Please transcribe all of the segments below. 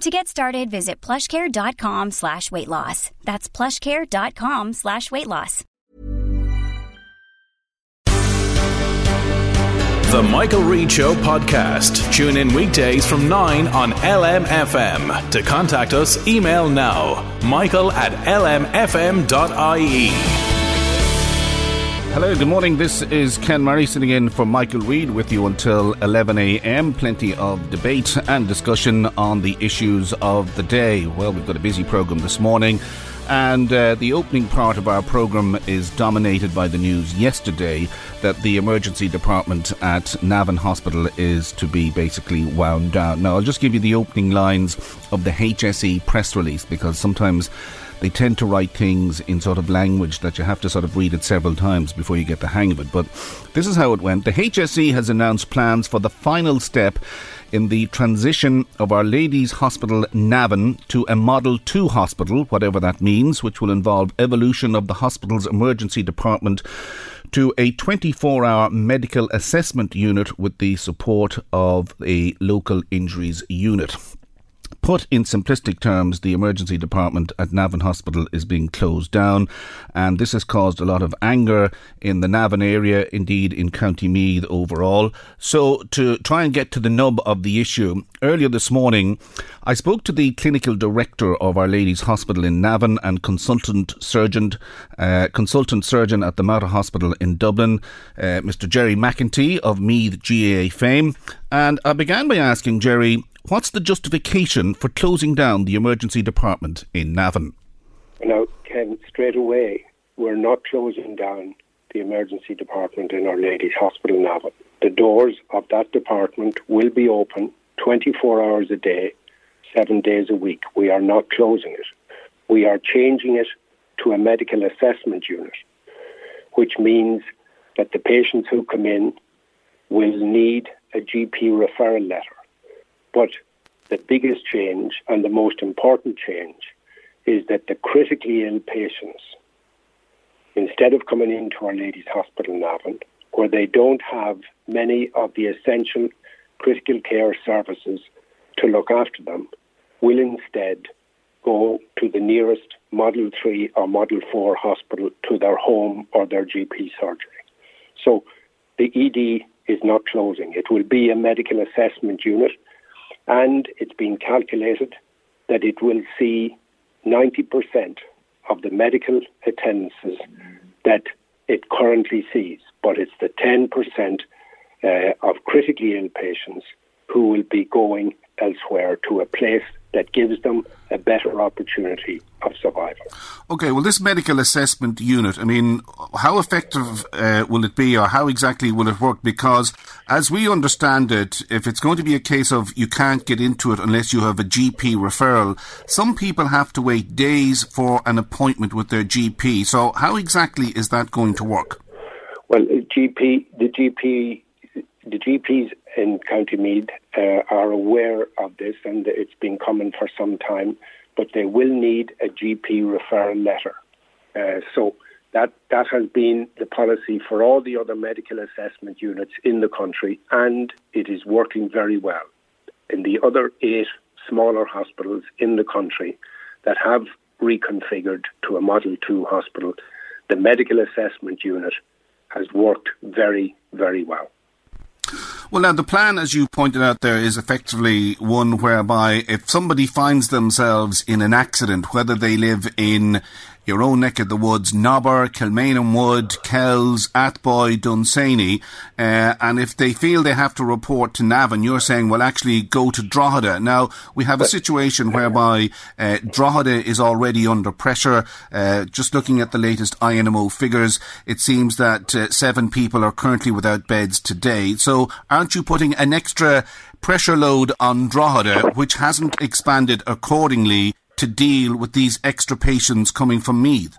To get started, visit plushcare.com/weightloss. That's plushcare.com/weightloss. The Michael Reade Show podcast. Tune in weekdays from 9 on LMFM. To contact us, email now, michael@lmfm.ie. Hello, good morning. This is Ken Murray sitting in for Michael Reade with you until 11 a.m. Plenty of debate and discussion on the issues of the day. Well, we've got a busy programme this morning, and the opening part of our programme is dominated by the news yesterday that the emergency department at Navan Hospital is to be basically wound down. Now, I'll just give you the opening lines of the HSE press release, because sometimes they tend to write things in sort of language that you have to sort of read it several times before you get the hang of it. But this is how it went. The HSE has announced plans for the final step in the transition of Our Lady's Hospital Navan to a Model 2 hospital, whatever that means, which will involve evolution of the hospital's emergency department to a 24-hour medical assessment unit with the support of a local injuries unit. Put in simplistic terms, the emergency department at Navan Hospital is being closed down, and this has caused a lot of anger in the Navan area, indeed in County Meath overall. So to try and get to the nub of the issue, earlier this morning I spoke to the clinical director of Our Lady's Hospital in Navan and consultant surgeon at the Mater Hospital in Dublin, Mr. Gerry McEntee of Meath GAA fame, and I began by asking Gerry, what's the justification for closing down the emergency department in Navan? Now, Ken, straight away, we're not closing down the emergency department in Our Lady's Hospital Navan. The doors of that department will be open 24 hours a day, 7 days a week. We are not closing it. We are changing it to a medical assessment unit, which means that the patients who come in will need a GP referral letter. But the biggest change and the most important change is that the critically ill patients, instead of coming into Our Lady's Hospital Navan, where they don't have many of the essential critical care services to look after them, will instead go to the nearest Model 3 or Model 4 hospital, to their home or their GP surgery. So the ED is not closing. It will be a medical assessment unit, and it's been calculated that it will see 90% of the medical attendances that it currently sees. But it's the 10% of critically ill patients who will be going elsewhere to a place that gives them a better opportunity of survival. OK, well, this medical assessment unit, I mean, how effective will it be, or how exactly will it work? Because as we understand it, if it's going to be a case of you can't get into it unless you have a GP referral, some people have to wait days for an appointment with their GP. So how exactly is that going to work? Well, the GPs in County Meath are aware of this, and it's been common for some time, but they will need a GP referral letter. So that has been the policy for all the other medical assessment units in the country, and it is working very well. In the other 8 smaller hospitals in the country that have reconfigured to a Model 2 hospital, the medical assessment unit has worked very, very well. Well, now, the plan, as you pointed out there, is effectively one whereby if somebody finds themselves in an accident, whether they live in your own neck of the woods, Nobber, Kilmainham Wood, Kells, Athboy, Dunsany, and if they feel they have to report to Navan, you're saying, well, actually go to Drogheda. Now, we have a situation whereby Drogheda is already under pressure. Just looking at the latest INMO figures, it seems that 7 people are currently without beds today. So aren't you putting an extra pressure load on Drogheda, which hasn't expanded accordingly, to deal with these extra patients coming from Meath?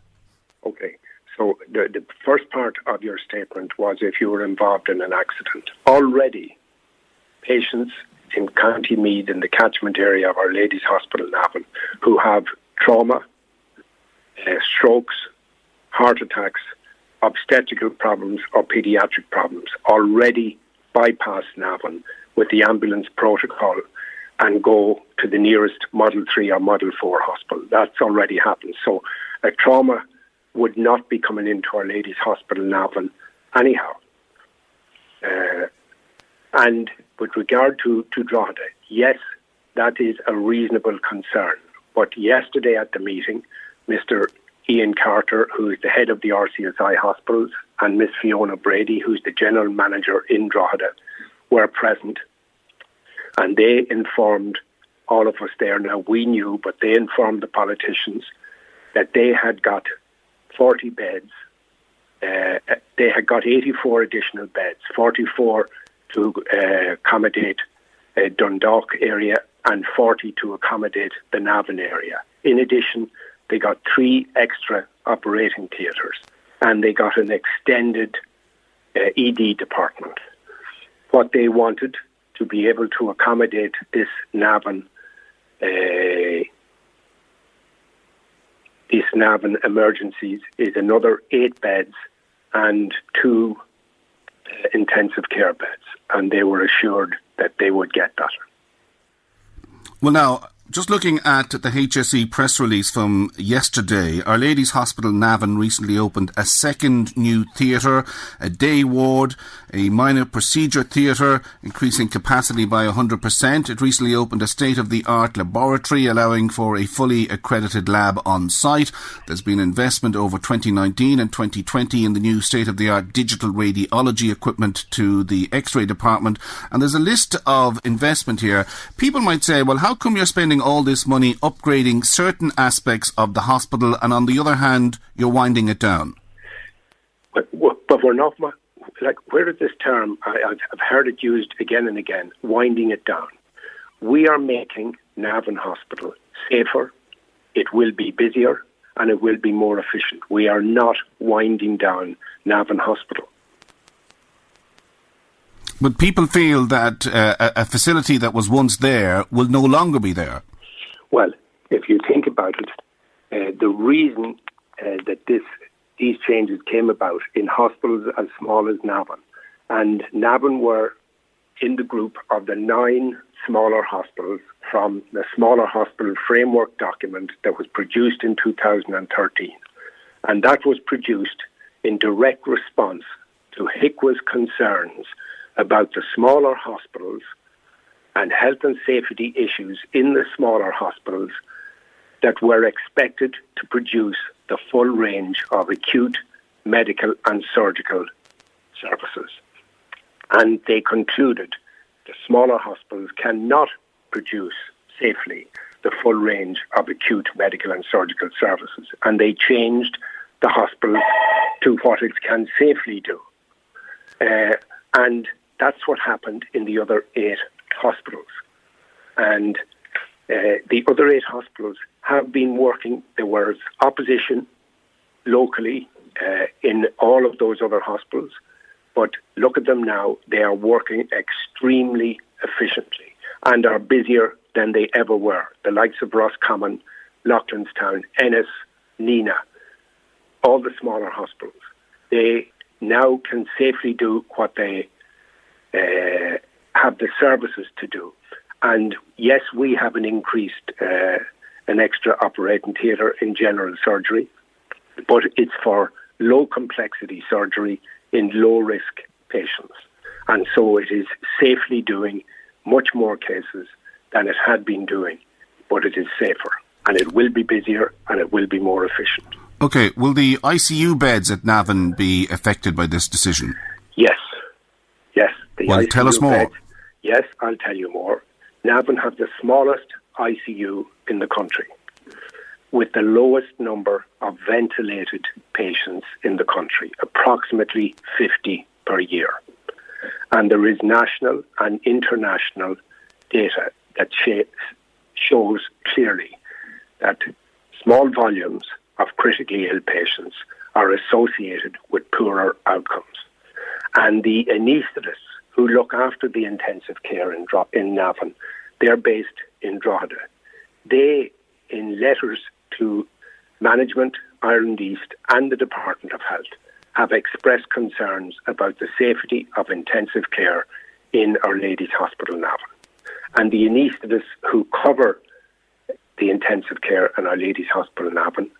Okay, so the first part of your statement was if you were involved in an accident. Already, patients in County Meath, in the catchment area of Our Lady's Hospital Navan, who have trauma, strokes, heart attacks, obstetrical problems or paediatric problems, already bypass Navan with the ambulance protocol and go to the nearest Model 3 or Model 4 hospital. That's already happened. So a trauma would not be coming into Our Lady's Hospital Navan anyhow. And with regard to Drogheda, yes, that is a reasonable concern. But yesterday at the meeting, Mr. Ian Carter, who is the head of the RCSI hospitals, and Miss Fiona Brady, who's the general manager in Drogheda, were present. And they informed all of us there. Now, we knew, but they informed the politicians that they had got 40 beds. They had got 84 additional beds, 44 to accommodate Dundalk area and 40 to accommodate the Navan area. In addition, they got 3 extra operating theatres and they got an extended ED department. What they wanted to be able to accommodate this Navan emergencies is another 8 beds and 2 intensive care beds, and they were assured that they would get that. Well, now, just looking at the HSE press release from yesterday, Our Lady's Hospital Navan recently opened a second new theatre, a day ward, a minor procedure theatre, increasing capacity by 100%. It recently opened a state-of-the-art laboratory, allowing for a fully accredited lab on site. There's been investment over 2019 and 2020 in the new state-of-the-art digital radiology equipment to the X-ray department. And there's a list of investment here. People might say, well, how come you're spending all this money upgrading certain aspects of the hospital and on the other hand you're winding it down? But we're not, like, where is this term? I've heard it used again and again, winding it down. We are making Navan Hospital safer, it will be busier and it will be more efficient. We are not winding down Navan Hospital. But people feel that a facility that was once there will no longer be there. Well, if you think about it, the reason that these changes came about in hospitals as small as Navan, and Navan were in the group of the 9 smaller hospitals from the Smaller Hospital Framework document that was produced in 2013. And that was produced in direct response to HICWA's concerns about the smaller hospitals and health and safety issues in the smaller hospitals that were expected to produce the full range of acute medical and surgical services. And they concluded the smaller hospitals cannot produce safely the full range of acute medical and surgical services. And they changed the hospital to what it can safely do. And that's what happened in the other 8 hospitals. And the other 8 hospitals have been working. There was opposition locally in all of those other hospitals. But look at them now. They are working extremely efficiently and are busier than they ever were. The likes of Roscommon, Loughlinstown, Ennis, Nina, all the smaller hospitals. They now can safely do what they have the services to do. And yes, we have an extra operating theatre in general surgery, but it's for low complexity surgery in low risk patients. And so it is safely doing much more cases than it had been doing, but it is safer and it will be busier and it will be more efficient. OK, will the ICU beds at Navan be affected by this decision? Yes. Well, tell us more. Yes, I'll tell you more. Navan have the smallest ICU in the country with the lowest number of ventilated patients in the country, approximately 50 per year. And there is national and international data that shows clearly that small volumes of critically ill patients are associated with poorer outcomes. And the anaesthetists who look after the intensive care in Navan, they're based in Drogheda. They, in letters to Management, Ireland East and the Department of Health, have expressed concerns about the safety of intensive care in Our Lady's Hospital Navan. And the anaesthetists who cover the intensive care in Our Lady's Hospital Navan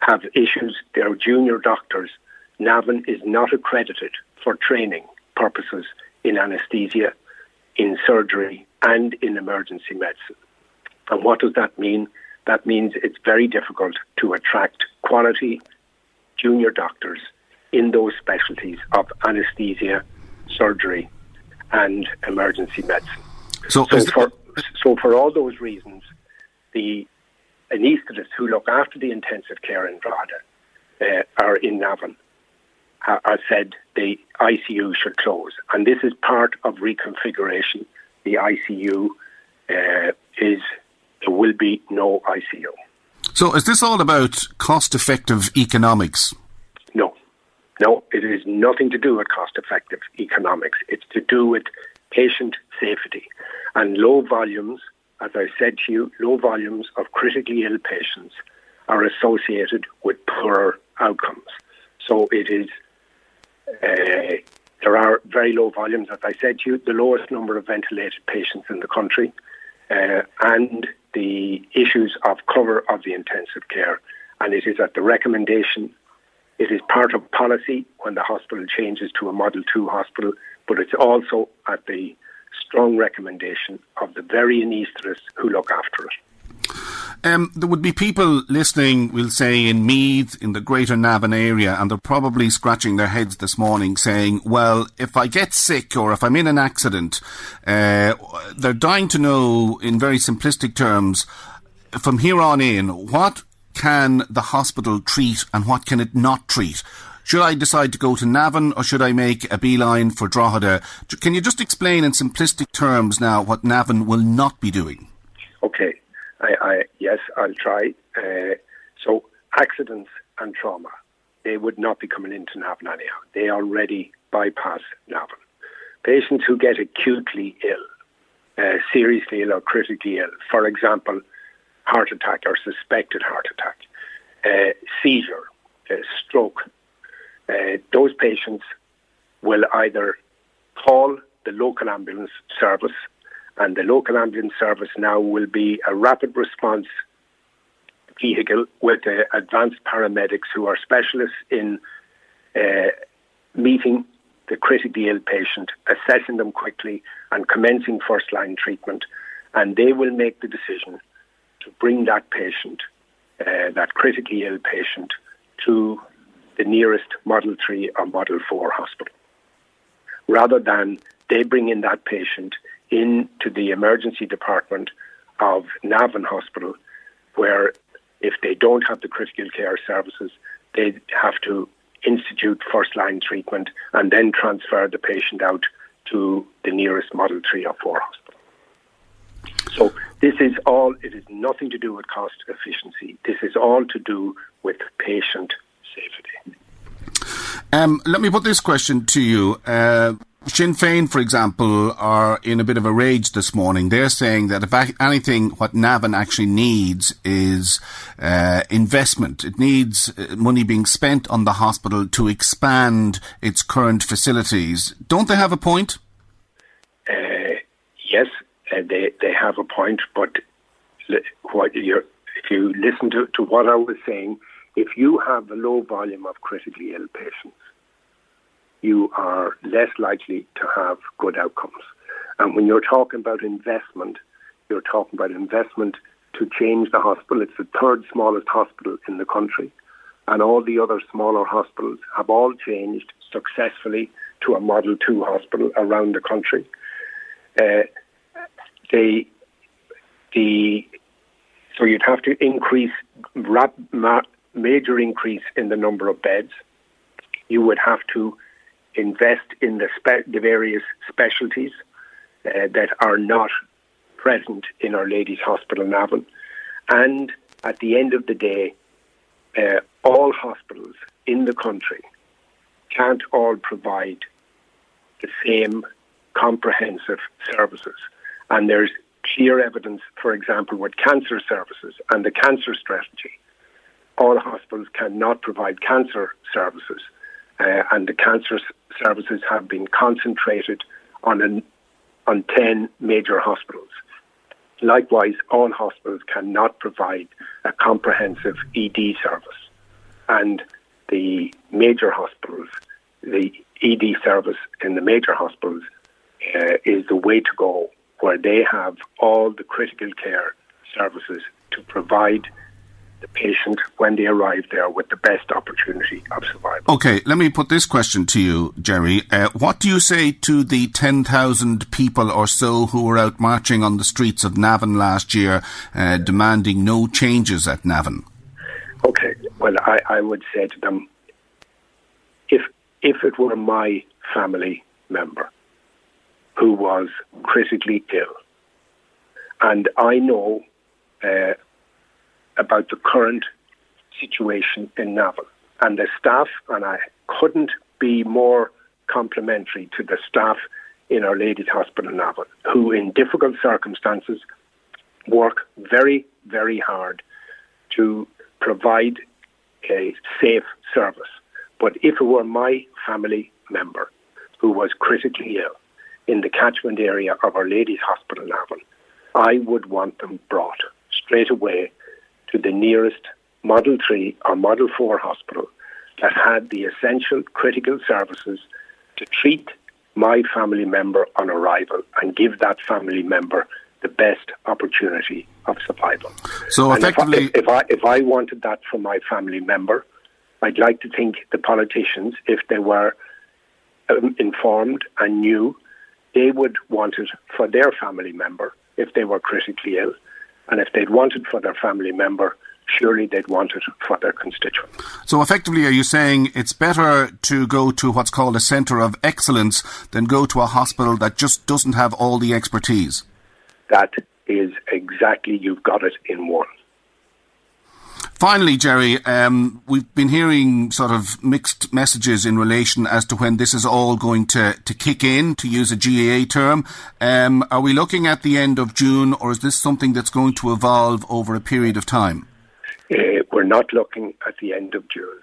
have issues. They're junior doctors. Navan is not accredited for training purposes in anaesthesia, in surgery, and in emergency medicine. And what does that mean? That means it's very difficult to attract quality junior doctors in those specialties of anaesthesia, surgery, and emergency medicine. So for all those reasons, the anaesthetists who look after the intensive care in Drogheda are in Navan. Are said the ICU should close, and this is part of reconfiguration. The ICU there will be no ICU. So, is this all about cost-effective economics? No, it is nothing to do with cost-effective economics. It's to do with patient safety and low volumes. As I said to you, low volumes of critically ill patients are associated with poorer outcomes. So it is. There are very low volumes, as I said to you, the lowest number of ventilated patients in the country, and the issues of cover of the intensive care. And it is at the recommendation. It is part of policy when the hospital changes to a Model 2 hospital, but it's also at the strong recommendation of the very anaesthetists who look after it. There would be people listening, we'll say, in Meath, in the greater Navan area, and they're probably scratching their heads this morning saying, well, if I get sick or if I'm in an accident, they're dying to know, in very simplistic terms, from here on in, what can the hospital treat and what can it not treat? Should I decide to go to Navan or should I make a beeline for Drogheda? Can you just explain in simplistic terms now what Navan will not be doing? Okay. Yes, I'll try. So accidents and trauma, they would not be coming into Navan anyhow. They already bypass Navan. Patients who get acutely ill, seriously ill or critically ill, for example, heart attack or suspected heart attack, seizure, stroke, those patients will either call the local ambulance service. And the local ambulance service now will be a rapid response vehicle with advanced paramedics who are specialists in meeting the critically ill patient, assessing them quickly and commencing first-line treatment. And they will make the decision to bring that patient, that critically ill patient, to the nearest Model 3 or Model 4 hospital, rather than they bring in that patient into the emergency department of Navan Hospital, where if they don't have the critical care services, they have to institute first-line treatment and then transfer the patient out to the nearest Model 3 or 4 hospital. So this is all, it is nothing to do with cost efficiency. This is all to do with patient safety. Let me put this question to you. Sinn Féin, for example, are in a bit of a rage this morning. They're saying that if anything, what Navan actually needs is investment. It needs money being spent on the hospital to expand its current facilities. Don't they have a point? Yes, they have a point. But if you listen to what I was saying, if you have a low volume of critically ill patients, you are less likely to have good outcomes. And when you're talking about investment, you're talking about investment to change the hospital. It's the third smallest hospital in the country, and all the other smaller hospitals have all changed successfully to a Model 2 hospital around the country. So you'd have to increase, major increase in the number of beds. You would have to invest in the various specialties that are not present in Our Lady's Hospital Navan. And at the end of the day, all hospitals in the country can't all provide the same comprehensive services. And there's clear evidence, for example, with cancer services and the cancer strategy. All hospitals cannot provide cancer services, and the cancer services have been concentrated on 10 major hospitals. Likewise, all hospitals cannot provide a comprehensive ED service, and the major hospitals, the ED service in the major hospitals is the way to go, where they have all the critical care services to provide the patient when they arrive there with the best opportunity of survival. Okay, let me put this question to you, Gerry. What do you say to the 10,000 people or so who were out marching on the streets of Navan last year demanding no changes at Navan? Okay, well, I would say to them, if it were my family member who was critically ill, and I know about the current situation in Navan and the staff, and I couldn't be more complimentary to the staff in Our Lady's Hospital Navan, who in difficult circumstances work very, very hard to provide a safe service. But if it were my family member who was critically ill in the catchment area of Our Lady's Hospital Navan, I would want them brought straight away to the nearest Model 3 or Model 4 hospital that had the essential critical services to treat my family member on arrival and give that family member the best opportunity of survival. So effectively, if I wanted that for my family member, I'd like to think the politicians, if they were informed and knew, they would want it for their family member if they were critically ill. And if they'd want it for their family member, surely they'd want it for their constituent. So effectively, are you saying it's better to go to what's called a centre of excellence than go to a hospital that just doesn't have all the expertise? That is exactly, you've got it in one. Finally, Gerry, we've been hearing sort of mixed messages in relation as to when this is all going to kick in, to use a GAA term. Are we looking at the end of June, or is this something that's going to evolve over a period of time? We're not looking at the end of June.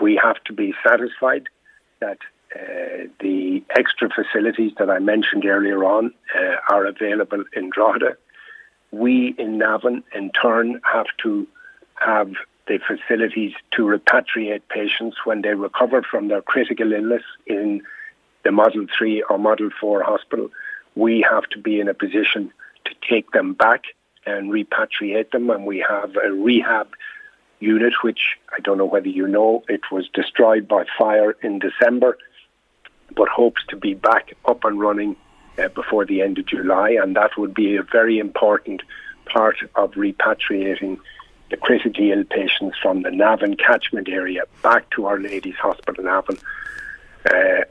We have to be satisfied that the extra facilities that I mentioned earlier on are available in Drogheda. We in Navan, in turn, have to have the facilities to repatriate patients when they recover from their critical illness in the Model 3 or Model 4 hospital. We have to be in a position to take them back and repatriate them. And we have a rehab unit, which I don't know whether you know, it was destroyed by fire in December, but hopes to be back up and running before the end of July. And that would be a very important part of repatriating the critically ill patients from the Navan catchment area back to Our Lady's Hospital Navan.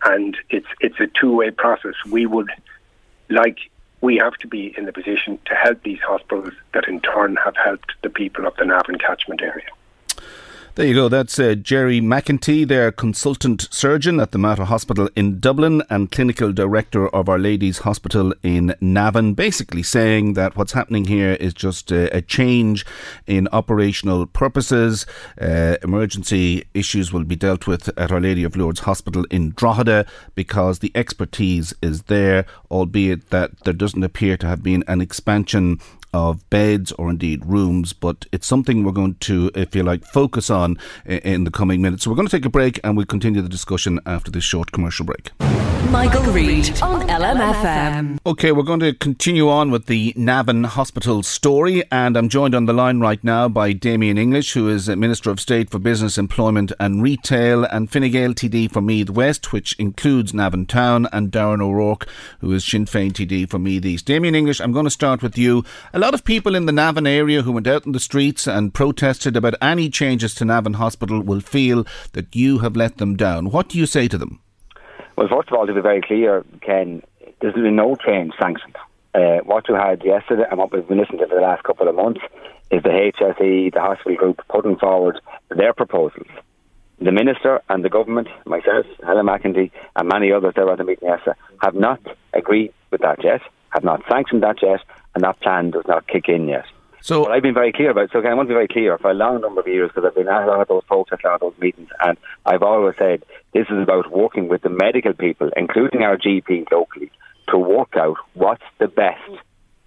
And it's a two-way process. We have to be in the position to help these hospitals that in turn have helped the people of the Navan catchment area. There you go. That's Gerry McEntee, their consultant surgeon at the Mater Hospital in Dublin and clinical director of Our Lady's Hospital in Navan, basically saying that what's happening here is just a change in operational purposes. Emergency issues will be dealt with at Our Lady of Lourdes Hospital in Drogheda because the expertise is there, albeit that there doesn't appear to have been an expansion of beds or indeed rooms, but it's something we're going to, if you like, focus on in the coming minutes. So we're going to take a break and we'll continue the discussion after this short commercial break. Michael Reade on LMFM. Okay, we're going to continue on with the Navan Hospital story, and I'm joined on the line right now by Damien English, who is Minister of State for Business, Employment and Retail, and Fine Gael TD for Meath West, which includes Navan Town, and Darren O'Rourke, who is Sinn Féin TD for Meath East. Damien English, I'm going to start with you. A lot of people in the Navan area who went out in the streets and protested about any changes to Navan Hospital will feel that you have let them down. What do you say to them? Well, first of all, to be very clear, Ken, there's been no change sanctioned. What you had yesterday and what we've been listening to for the last couple of months is the HSE, the hospital group, putting forward their proposals. The Minister and the government, myself, Helen McEntee and many others there at the meeting yesterday, have not agreed with that yet, have not sanctioned that yet, and that plan does not kick in yet. So but I've been very clear about it. So I want to be very clear for a long number of years, because I've been at a lot of those protests, a lot of those meetings, and I've always said this is about working with the medical people, including our GP locally, to work out what's the best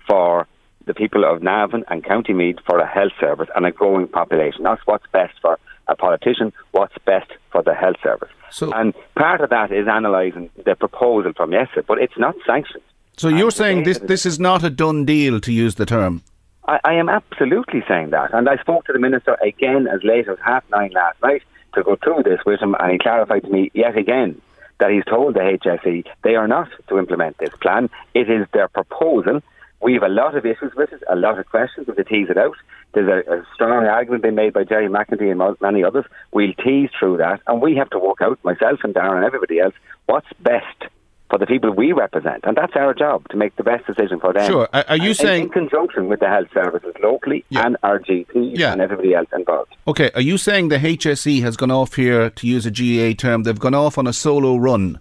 for the people of Navan and County Meath for a health service and a growing population. That's what's best for a politician, what's best for the health service. So, and part of that is analysing the proposal from yesterday, but it's not sanctioned. So you're saying this is not a done deal, to use the term? I am absolutely saying that. And I spoke to the Minister again as late as 9:30 last night to go through this with him, and he clarified to me yet again that he's told the HSE they are not to implement this plan. It is their proposal. We have a lot of issues with it, a lot of questions, but they tease it out. There's a strong argument being made by Gerry McEntee and many others. We'll tease through that, and we have to work out, myself and Darren and everybody else, what's best for the people we represent, and that's our job, to make the best decision for them. Sure. Are you saying in conjunction with the health services locally and our GPs and everybody else involved? Okay. Are you saying the HSE has gone off here, to use a GAA term, they've gone off on a solo run?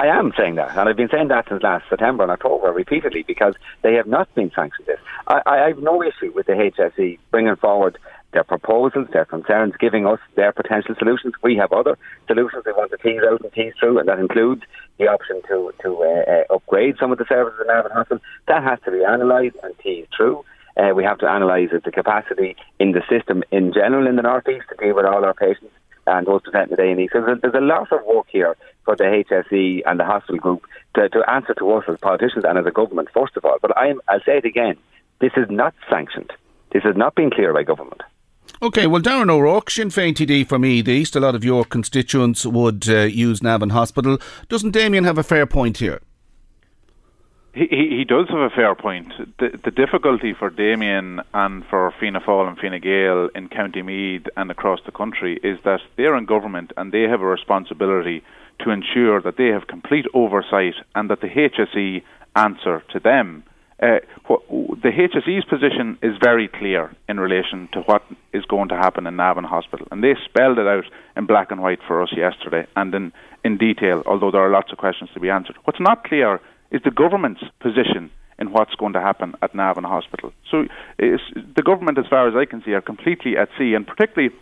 I am saying that, and I've been saying that since last September and October repeatedly, because they have not been sanctioned this. I have no issue with the HSE bringing forward their proposals, their concerns, giving us their potential solutions. We have other solutions we want to tease out and tease through, and that includes the option to upgrade some of the services in Navan Hospital. That has to be analysed and teased through. We have to analyse the capacity in the system in general in the North East to deal with all our patients and those presenting the A&E. So there's a lot of work here for the HSE and the hospital group to answer to us as politicians and as a government, first of all. But I'll say it again, this is not sanctioned. This has not been clear by government. OK, well, Darren O'Rourke, Sinn Féin TD for Meath East, a lot of your constituents would use Navan Hospital. Doesn't Damien have a fair point here? He does have a fair point. The difficulty for Damien and for Fianna Fáil and Fine Gael in County Meath and across the country is that they're in government and they have a responsibility to ensure that they have complete oversight and that the HSE answer to them. The HSE's position is very clear in relation to what is going to happen in Navan Hospital, and they spelled it out in black and white for us yesterday and in detail, although there are lots of questions to be answered. What's not clear is the government's position in what's going to happen at Navan Hospital. So the government, as far as I can see, are completely at sea, and particularly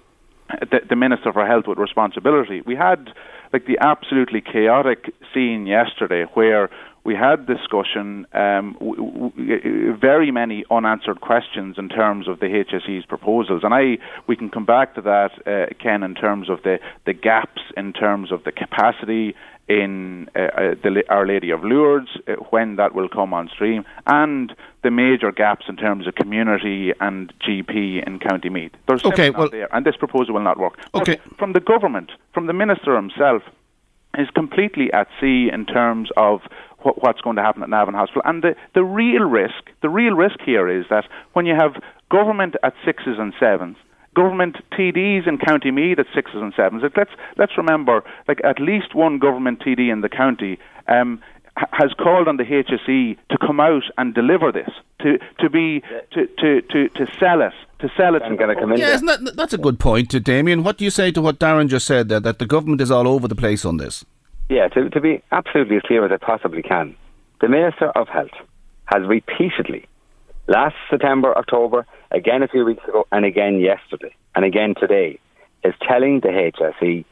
the Minister for Health with responsibility. We had the absolutely chaotic scene yesterday where we had discussion, very many unanswered questions in terms of the HSE's proposals. And we can come back to that, Ken, in terms of the gaps, in terms of the capacity in Our Lady of Lourdes, when that will come on stream, and the major gaps in terms of community and GP in County Meath. There's not there, and this proposal will not work. Okay. But from the government, from the Minister himself, is completely at sea in terms of what's going to happen at Navan Hospital. And the real risk here is that when you have government at 6s and 7s, government TDs in County Meath at 6s and 7s. Let's remember, at least one government TD in the county has called on the HSE to come out and deliver this, to sell it. That's a good point, Damien. What do you say to what Darren just said there, that the government is all over the place on this? Yeah, to be absolutely as clear as I possibly can, the Minister of Health has repeatedly, last September, October, again a few weeks ago, and again yesterday, and again today, is telling the HSE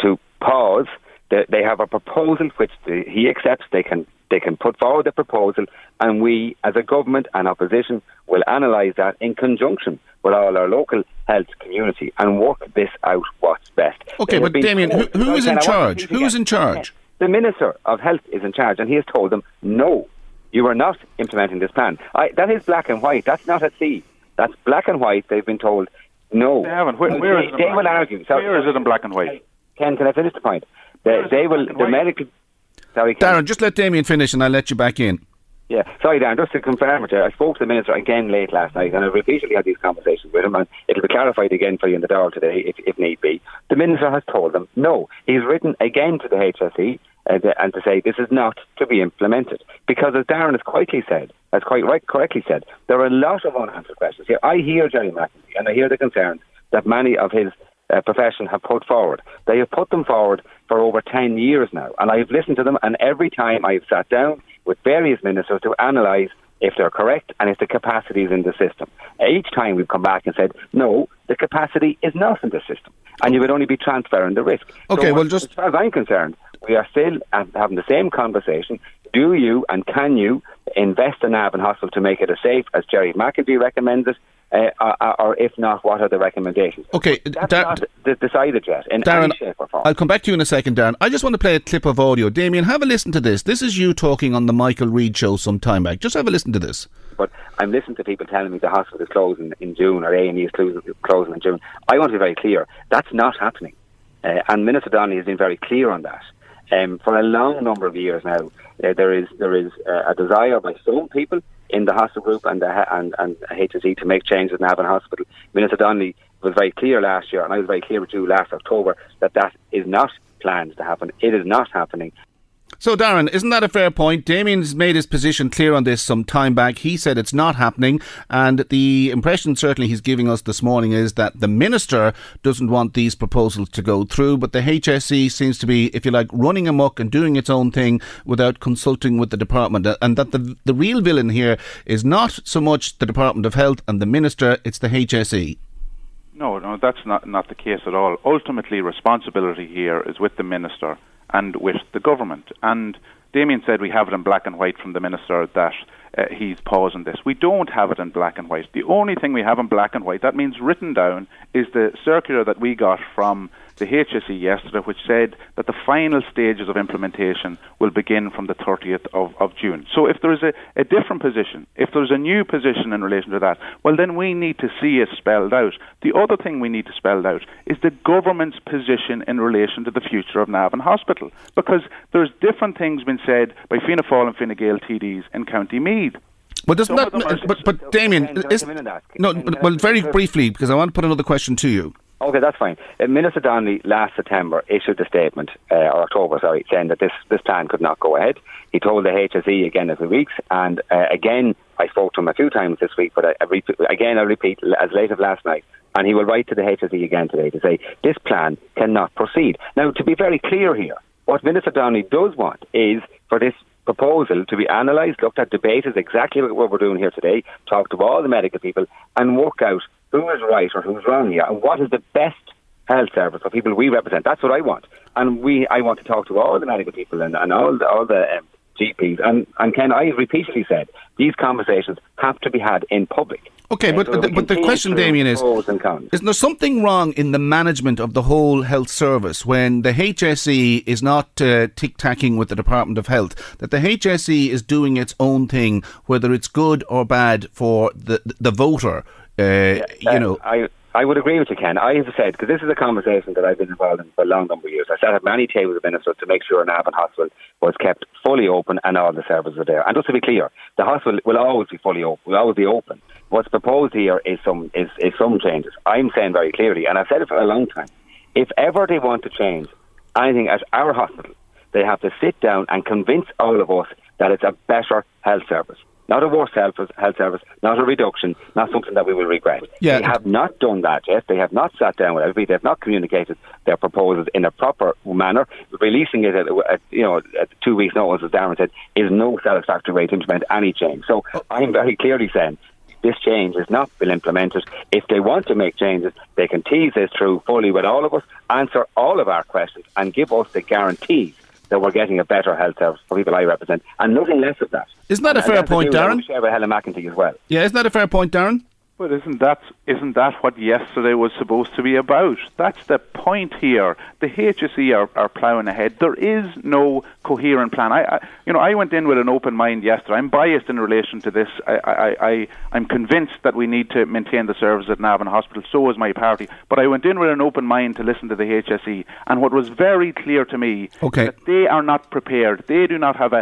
to pause, They have a proposal which he accepts. They can put forward the proposal, and we, as a government and opposition, will analyse that in conjunction with all our local health community and work this out what's best. Okay, but Damien, who is in charge? Who's in charge? The Minister of Health is in charge, and he has told them, no, you are not implementing this plan. That is black and white. That's not at sea. That's black and white. They've been told, no. They haven't. Where is it in black and white? Ken, can I finish the point? They will... The medical... Sorry, Darren, just let Damien finish and I'll let you back in. Yeah, sorry Darren, just to confirm it, I spoke to the Minister again late last night and I repeatedly had these conversations with him, and it'll be clarified again for you in the Dáil today if need be. The Minister has told them no. He's written again to the HSE and to say this is not to be implemented, because as Darren has correctly said, there are a lot of unanswered questions here. I hear Gerry McEntee and I hear the concerns that many of his profession have put forward. They have put them forward for over 10 years now, and I've listened to them, and every time I've sat down with various ministers to analyse if they're correct and if the capacity is in the system. Each time we've come back and said, no, the capacity is not in the system, and you would only be transferring the risk. Okay, so as far as I'm concerned, we are still having the same conversation. Do you and can you invest in Navan Hospital to make it as safe as Gerry McEntee recommends it? Or if not, what are the recommendations? Okay, that's not decided yet in Darren, any shape or form. I'll come back to you in a second, Darren. I just want to play a clip of audio. Damien, have a listen to this. This is you talking on the Michael Reade Show some time back. Just have a listen to this. But I'm listening to people telling me the hospital is closing in June, or A&E is closing in June. I want to be very clear. That's not happening. And Minister Donnelly has been very clear on that. For a long number of years now, there is a desire by some people in the hospital group and HSE to make changes in Navan Hospital. Minister Donnelly was very clear last year, and I was very clear with you last October, that is not planned to happen. It is not happening. So, Darren, isn't that a fair point? Damien's made his position clear on this some time back. He said it's not happening, and the impression certainly he's giving us this morning is that the Minister doesn't want these proposals to go through, but the HSE seems to be, if you like, running amok and doing its own thing without consulting with the Department, and that the real villain here is not so much the Department of Health and the Minister, it's the HSE. No, that's not the case at all. Ultimately, responsibility here is with the Minister and with the government. And Damien said we have it in black and white from the Minister that he's pausing this. We don't have it in black and white. The only thing we have in black and white, that means written down, is the circular that we got from the HSE yesterday, which said that the final stages of implementation will begin from the 30th of June. So if there is a different position, if there's a new position in relation to that, well, then we need to see it spelled out. The other thing we need to spell out is the government's position in relation to the future of Navan Hospital, because there's different things been said by Fianna Fáil and Fine Gael TDs in County Meath. But doesn't that... But Damien... very briefly, because I want to put another question to you. Okay, that's fine. Minister Donnelly last September issued a statement, or October, sorry, saying that this plan could not go ahead. He told the HSE again every week, and again, I spoke to him a few times this week, but I repeat, as late as last night, and he will write to the HSE again today to say this plan cannot proceed. Now, to be very clear here, what Minister Donnelly does want is for this proposal to be analysed, looked at, debated, exactly what we're doing here today, talk to all the medical people, and work out who is right or who's wrong here, and what is the best health service for people we represent. That's what I want. And I want to talk to all the medical people and all the GPs. And Ken, I repeatedly said, these conversations have to be had in public. Okay, but the question, Damien, is, isn't there something wrong in the management of the whole health service when the HSE is not tic-tacking with the Department of Health, that the HSE is doing its own thing, whether it's good or bad for the voter? I would agree with you, Ken. I have said, because this is a conversation that I've been involved in for a long number of years, I sat at many tables of ministers to make sure Navan Hospital was kept fully open and all the services were there. And just to be clear, the hospital will always be fully open, will always be open. What's proposed here is some changes. I'm saying very clearly, and I've said it for a long time, if ever they want to change anything at our hospital, they have to sit down and convince all of us that it's a better health service. Not a worse health service, not a reduction, not something that we will regret. Yeah. They have not done that yet. They have not sat down with everybody. They have not communicated their proposals in a proper manner. Releasing it at 2 weeks' notice, as Darren said, is no satisfactory way to implement any change. So I'm very clearly saying this change has not been implemented. If they want to make changes, they can tease this through fully with all of us, answer all of our questions and give us the guarantees that we're getting a better health service for people I represent, and nothing less of that. Isn't that a fair point, Darren? We share with Helen McEntee as well. Yeah, isn't that a fair point, Darren? But isn't that what yesterday was supposed to be about? That's the point here. The HSE are ploughing ahead. There is no coherent plan. I went in with an open mind yesterday. I'm biased in relation to this. I'm convinced that we need to maintain the service at Navan Hospital. So is my party. But I went in with an open mind to listen to the HSE. And what was very clear to me that they are not prepared. They do not have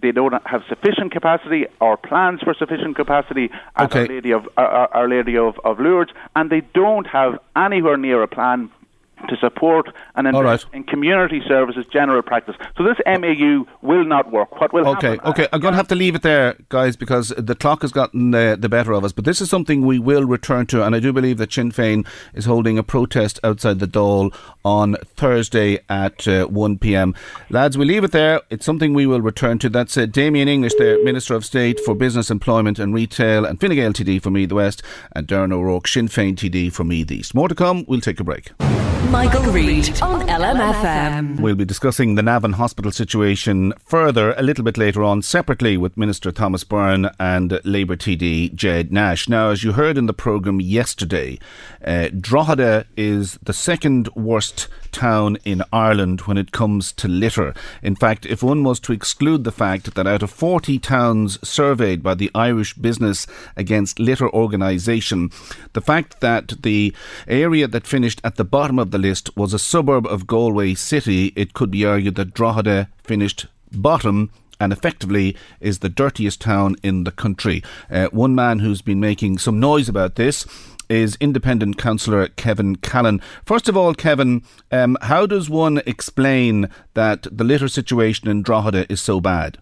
they don't have sufficient capacity or plans for sufficient capacity at Our Lady of Lourdes, and they don't have anywhere near a plan to support and invest in community services, general practice. So this MAU will not work. What will happen? I'm going to have to leave it there, guys, because the clock has gotten the better of us. But this is something we will return to, and I do believe that Sinn Féin is holding a protest outside the Dáil on Thursday at 1pm. Lads, we leave it there. It's something we will return to. That's Damien English there, Minister of State for Business, Employment and Retail, and Fine Gael TD for Meath West, and Darren O'Rourke, Sinn Féin TD for Meath East. More to come. We'll take a break. Michael Reade on LMFM. We'll be discussing the Navan Hospital situation further a little bit later on, separately with Minister Thomas Byrne and Labour TD Jed Nash. Now, as you heard in the programme yesterday, Drogheda is the second worst town in Ireland when it comes to litter. In fact, if one was to exclude the fact that out of 40 towns surveyed by the Irish Business Against Litter organisation, the fact that the area that finished at the bottom of the list was a suburb of Galway City, it could be argued that Drogheda finished bottom and effectively is the dirtiest town in the country. One man who's been making some noise about this is independent councillor Kevin Callan. First of all, Kevin, how does one explain that the litter situation in Drogheda is so bad?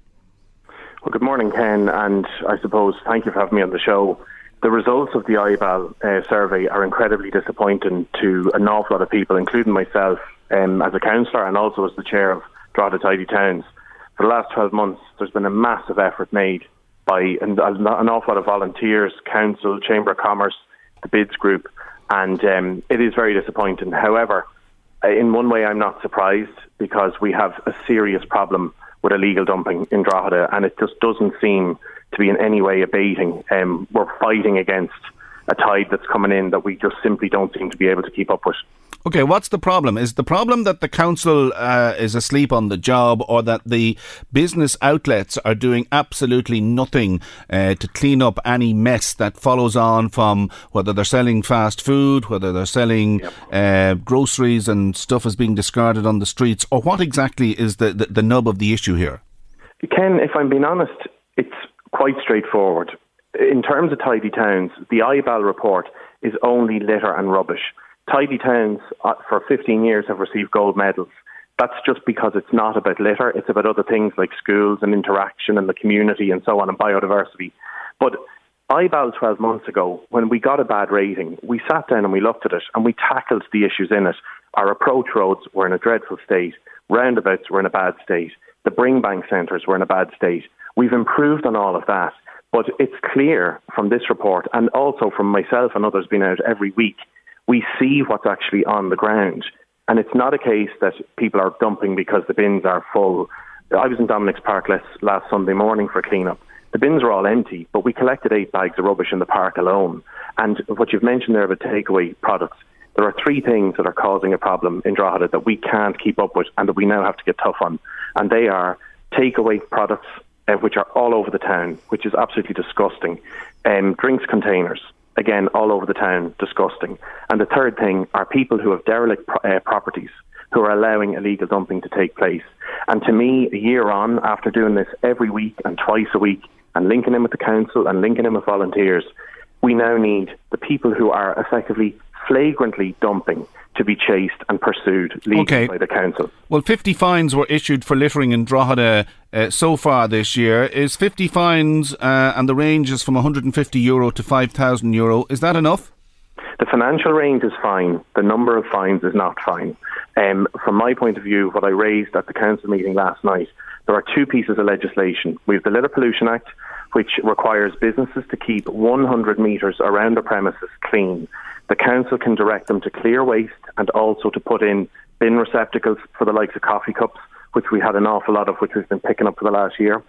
Well, good morning, Ken, and I suppose thank you for having me on the show. The results of the IBAL survey are incredibly disappointing to an awful lot of people, including myself as a councillor and also as the chair of Drogheda Tidy Towns. For the last 12 months, there's been a massive effort made by an awful lot of volunteers, council, Chamber of Commerce, the BIDS group, and it is very disappointing. However, in one way, I'm not surprised because we have a serious problem with illegal dumping in Drogheda, and it just doesn't seem to be in any way abating. We're fighting against a tide that's coming in that we just simply don't seem to be able to keep up with. Okay, what's the problem? Is the problem that the council is asleep on the job, or that the business outlets are doing absolutely nothing to clean up any mess that follows on from whether they're selling fast food, whether they're selling groceries and stuff is being discarded on the streets, or what exactly is the nub of the issue here? Ken, if I'm being honest, it's quite straightforward. In terms of tidy towns, the IBAL report is only litter and rubbish. Tidy towns for 15 years have received gold medals. That's just because it's not about litter. It's about other things like schools and interaction and the community and so on, and biodiversity. But IBAL 12 months ago, when we got a bad rating, we sat down and we looked at it and we tackled the issues in it. Our approach roads were in a dreadful state. Roundabouts were in a bad state. The bring bank centres were in a bad state. We've improved on all of that, but it's clear from this report and also from myself and others being out every week, we see what's actually on the ground. And it's not a case that people are dumping because the bins are full. I was in Dominic's Park last Sunday morning for clean-up. The bins were all empty, but we collected 8 bags of rubbish in the park alone. And what you've mentioned there about takeaway products, there are 3 things that are causing a problem in Drogheda that we can't keep up with and that we now have to get tough on. And they are takeaway products, which are all over the town, which is absolutely disgusting. Drinks containers, again, all over the town, disgusting. And the third thing are people who have derelict properties who are allowing illegal dumping to take place. And to me, a year on, after doing this every week and twice a week and linking in with the council and linking in with volunteers, we now need the people who are effectively flagrantly dumping to be chased and pursued legally by the council. Well, 50 fines were issued for littering in Drogheda so far this year. Is 50 fines, and the range is from €150 to €5,000, is that enough? The financial range is fine. The number of fines is not fine. From my point of view, what I raised at the council meeting last night, there are 2 pieces of legislation. We have the Litter Pollution Act, which requires businesses to keep 100 metres around the premises clean. The council can direct them to clear waste and also to put in bin receptacles for the likes of coffee cups, which we had an awful lot of, which we've been picking up for the last year.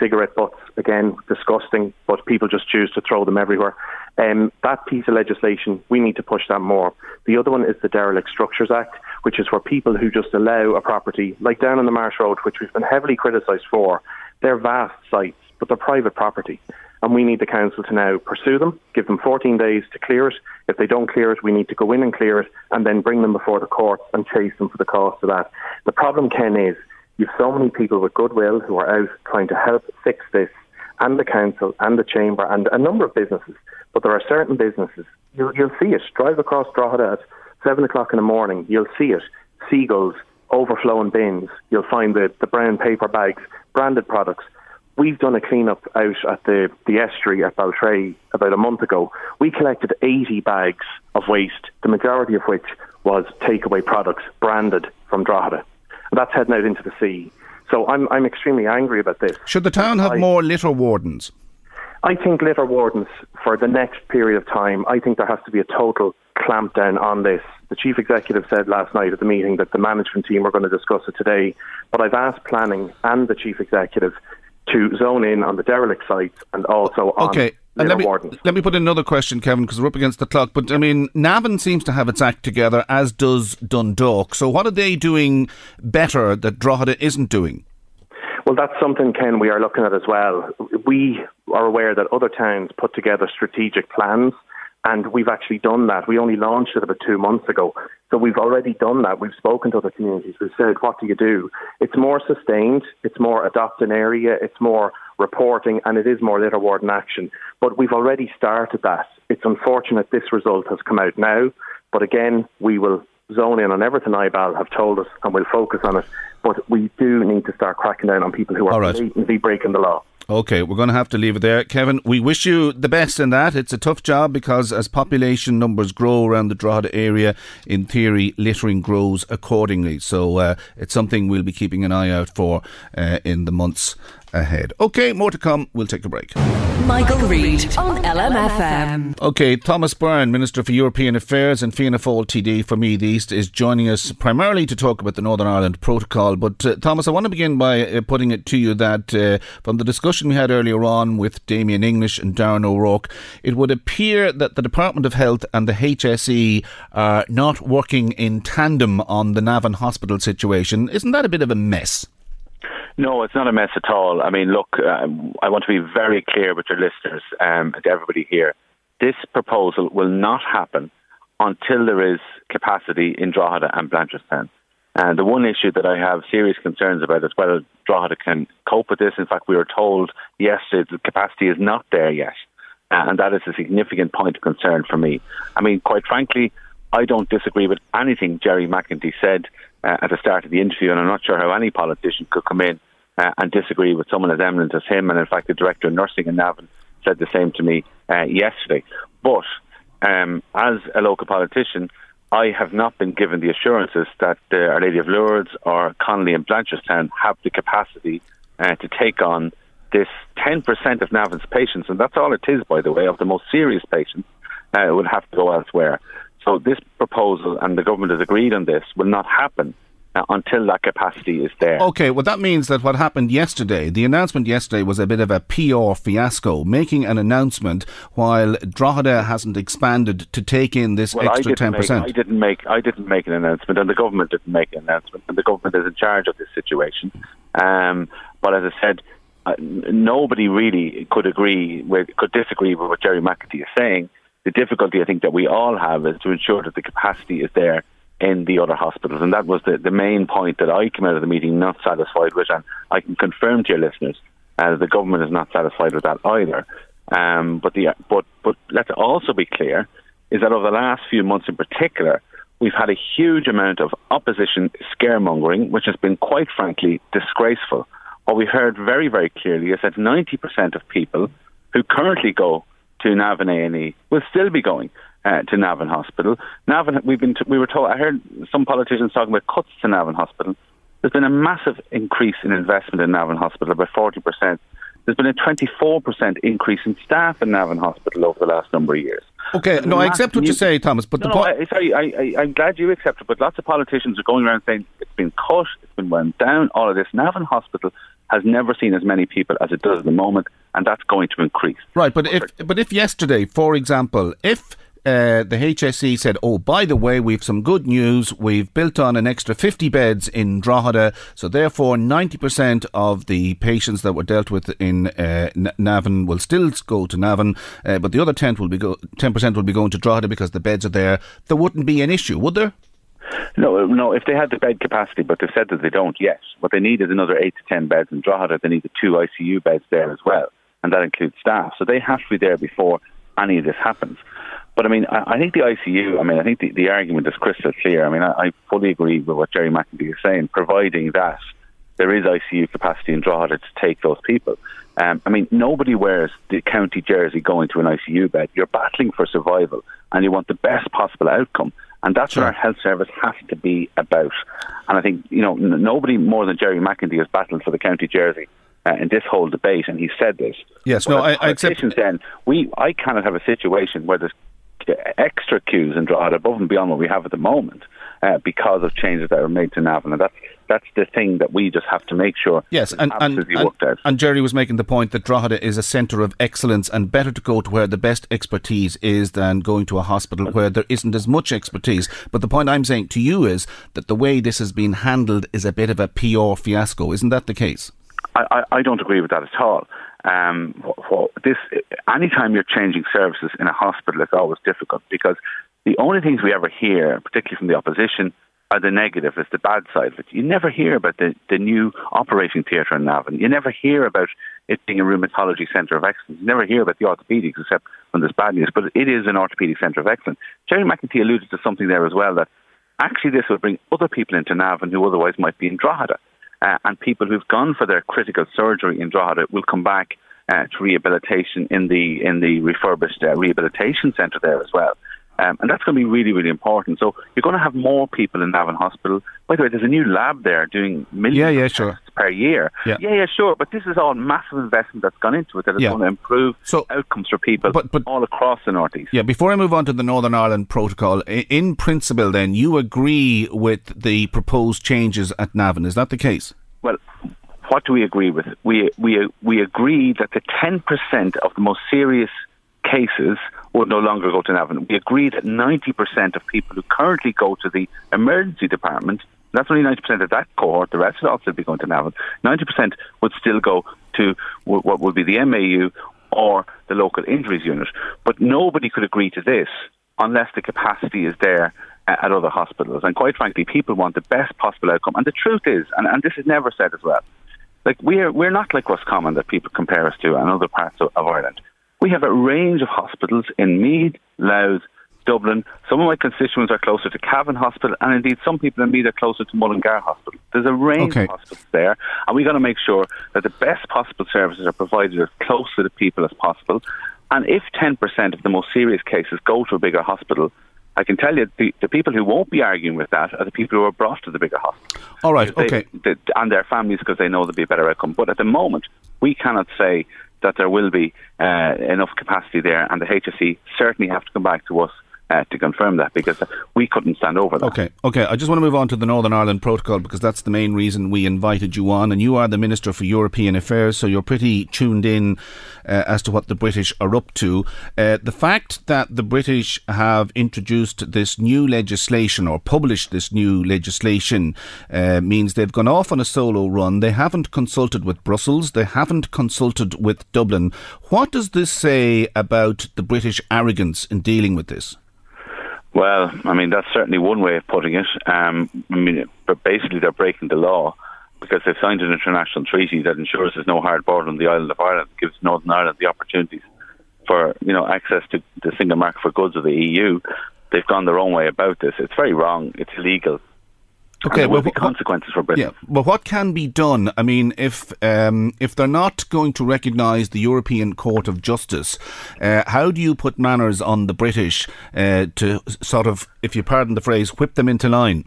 Cigarette butts, again, disgusting, but people just choose to throw them everywhere. That piece of legislation, we need to push that more. The other one is the Derelict Structures Act, which is where people who just allow a property, like down on the Marsh Road, which we've been heavily criticised for, they're vast sites, but they're private property. And we need the council to now pursue them, give them 14 days to clear it. If they don't clear it, we need to go in and clear it and then bring them before the courts and chase them for the cost of that. The problem, Ken, is you've so many people with goodwill who are out trying to help fix this, and the council and the chamber and a number of businesses. But there are certain businesses, you'll see it, drive across Drogheda at 7 o'clock in the morning, you'll see it, seagulls, overflowing bins, you'll find the brown paper bags, branded products. We've done a clean-up out at the estuary at Baltray about a month ago. We collected 80 bags of waste, the majority of which was takeaway products branded from Drogheda. And that's heading out into the sea. So I'm extremely angry about this. Should the town have more litter wardens? I think litter wardens for the next period of time, I think there has to be a total clampdown on this. The chief executive said last night at the meeting that the management team are going to discuss it today. But I've asked planning and the chief executive to zone in on the derelict sites and also on let me put in another question, Kevin, because we're up against the clock. But, I mean, Navan seems to have its act together, as does Dundalk. So what are they doing better that Drogheda isn't doing? Well, that's something, Ken, we are looking at as well. We are aware that other towns put together strategic plans, and we've actually done that. We only launched it about 2 months ago. So we've already done that. We've spoken to other communities. We've said, what do you do? It's more sustained. It's more adopt an area. It's more reporting, and it is more litter warden action. But we've already started that. It's unfortunate this result has come out now. But again, we will zone in on everything IBAL have told us, and we'll focus on it. But we do need to start cracking down on people who are blatantly breaking the law. OK, we're going to have to leave it there. Kevin, we wish you the best in that. It's a tough job because as population numbers grow around the Drogheda area, in theory, littering grows accordingly. So it's something we'll be keeping an eye out for in the months ahead. OK, more to come. We'll take a break. Michael Reade on LMFM. OK, Thomas Byrne, Minister for European Affairs and Fianna Fáil TD for Meath East, is joining us primarily to talk about the Northern Ireland Protocol. But Thomas, I want to begin by putting it to you that from the discussion we had earlier on with Damien English and Darren O'Rourke, it would appear that the Department of Health and the HSE are not working in tandem on the Navan hospital situation. Isn't that a bit of a mess? No, it's not a mess at all. I mean, look, I want to be very clear with your listeners and to everybody here. This proposal will not happen until there is capacity in Drogheda and Blanchardstown. And the one issue that I have serious concerns about is whether Drogheda can cope with this. In fact, we were told yesterday the capacity is not there yet. And that is a significant point of concern for me. I mean, quite frankly, I don't disagree with anything Gerry McEntee said at the start of the interview. And I'm not sure how any politician could come in and disagree with someone as eminent as him. And in fact, the Director of Nursing in Navan said the same to me yesterday. But as a local politician, I have not been given the assurances that Our Lady of Lourdes or Connolly and Blanchardstown have the capacity to take on this 10% of Navan's patients, and that's all it is, by the way, of the most serious patients, would have to go elsewhere. So this proposal, and the government has agreed on this, will not happen until that capacity is there. OK, well that means that what happened yesterday, the announcement yesterday was a bit of a PR fiasco, making an announcement while Drogheda hasn't expanded to take in this extra 10%. I didn't make an announcement, and the government didn't make an announcement, and the government is in charge of this situation. But as I said, nobody really could disagree with what Gerry McEntee is saying. The difficulty I think that we all have is to ensure that the capacity is there in the other hospitals, and that was the main point that I came out of the meeting not satisfied with, and I can confirm to your listeners that the government is not satisfied with that either. But let's also be clear is that over the last few months in particular, we've had a huge amount of opposition scaremongering, which has been quite frankly disgraceful. What we heard very, very clearly is that 90% of people who currently go to Navan A&E will still be going to Navan Hospital. Navan, we were told. I heard some politicians talking about cuts to Navan Hospital. There's been a massive increase in investment in Navan Hospital, about 40%. There's been a 24% increase in staff in Navan Hospital over the last number of years. Okay, no, I accept what you say, Thomas, but I'm glad you accept it, but lots of politicians are going around saying it's been cut, it's been wound down, all of this. Navan Hospital has never seen as many people as it does at the moment, and that's going to increase. Right, but if yesterday, for example, if the HSE said, oh, by the way, we've some good news. We've built on an extra 50 beds in Drogheda. So therefore, 90% of the patients that were dealt with in Navan will still go to Navan, but the other 10% will be going to Drogheda because the beds are there. There wouldn't be an issue, would there? No, if they had the bed capacity, but they've said that they don't, yes. What they need is another 8 to 10 beds in Drogheda. They need the 2 ICU beds there as well, and that includes staff. So they have to be there before any of this happens. But I mean, I think the ICU, I think the argument is crystal clear. I mean, I fully agree with what Gerry McEntee is saying, providing that there is ICU capacity in Drogheda to take those people. Nobody wears the county jersey going to an ICU bed. You're battling for survival and you want the best possible outcome. And that's what our health service has to be about. And I think, nobody more than Gerry McEntee has battled for the county jersey in this whole debate. And he said this. Yes, well, no, I accept. Then, I cannot have a situation where there's extra queues in Drogheda above and beyond what we have at the moment because of changes that are made to Navan, and that's the thing that we just have to make sure is absolutely worked out. And Gerry was making the point that Drogheda is a centre of excellence, and better to go to where the best expertise is than going to a hospital where there isn't as much expertise. But the point I'm saying to you is that the way this has been handled is a bit of a PR fiasco. Isn't that the case? I don't agree with that at all. Anytime you're changing services in a hospital, it's always difficult because the only things we ever hear, particularly from the opposition, are the negative, it's the bad side of it. You never hear about the new operating theatre in Navan. You never hear about it being a rheumatology centre of excellence. You never hear about the orthopaedics, except when there's bad news. But it is an orthopaedic centre of excellence. Gerry McEntee alluded to something there as well, that actually this will bring other people into Navan who otherwise might be in Drogheda. And people who've gone for their critical surgery in Drogheda will come back to rehabilitation in the refurbished rehabilitation centre there as well. And that's going to be really, really important. So you're going to have more people in Navan Hospital. By the way, there's a new lab there doing millions of tests per year. But this is all massive investment that's gone into it that is going to improve outcomes for people but all across the North East. Yeah, before I move on to the Northern Ireland Protocol, in principle then, you agree with the proposed changes at Navan. Is that the case? Well, what do we agree with? We agree that the 10% of the most serious cases would no longer go to Navan. We agree that 90% of people who currently go to the emergency department, that's only 90% of that cohort, the rest would also be going to Navan. 90% would still go to what would be the MAU or the local injuries unit. But nobody could agree to this unless the capacity is there at other hospitals. And quite frankly, people want the best possible outcome. And the truth is, and this is never said as well, like we're not like Roscommon that people compare us to and other parts of Ireland. We have a range of hospitals in Meath, Louth, Dublin. Some of my constituents are closer to Cavan Hospital, and indeed some people in Meath are closer to Mullingar Hospital. There's a range of hospitals there, and we've got to make sure that the best possible services are provided as close to the people as possible. And if 10% of the most serious cases go to a bigger hospital, I can tell you the people who won't be arguing with that are the people who are brought to the bigger hospital. All right, and their families, because they know there'll be a better outcome. But at the moment, we cannot say that there will be enough capacity there, and the HSE certainly have to come back to us to confirm that, because we couldn't stand over that. Okay. I just want to move on to the Northern Ireland Protocol, because that's the main reason we invited you on, and you are the Minister for European Affairs, so you're pretty tuned in as to what the British are up to. The fact that the British have introduced this new legislation, or published this new legislation, means they've gone off on a solo run. They haven't consulted with Brussels, they haven't consulted with Dublin. What does this say about the British arrogance in dealing with this? Well, that's certainly one way of putting it. But basically they're breaking the law because they've signed an international treaty that ensures there's no hard border on the island of Ireland, gives Northern Ireland the opportunities for, access to the single market for goods of the EU. They've gone their own way about this. It's very wrong. It's illegal. Okay, there will be consequences for Britain. Yeah, but what can be done? If they're not going to recognise the European Court of Justice, how do you put manners on the British to sort of, if you pardon the phrase, whip them into line?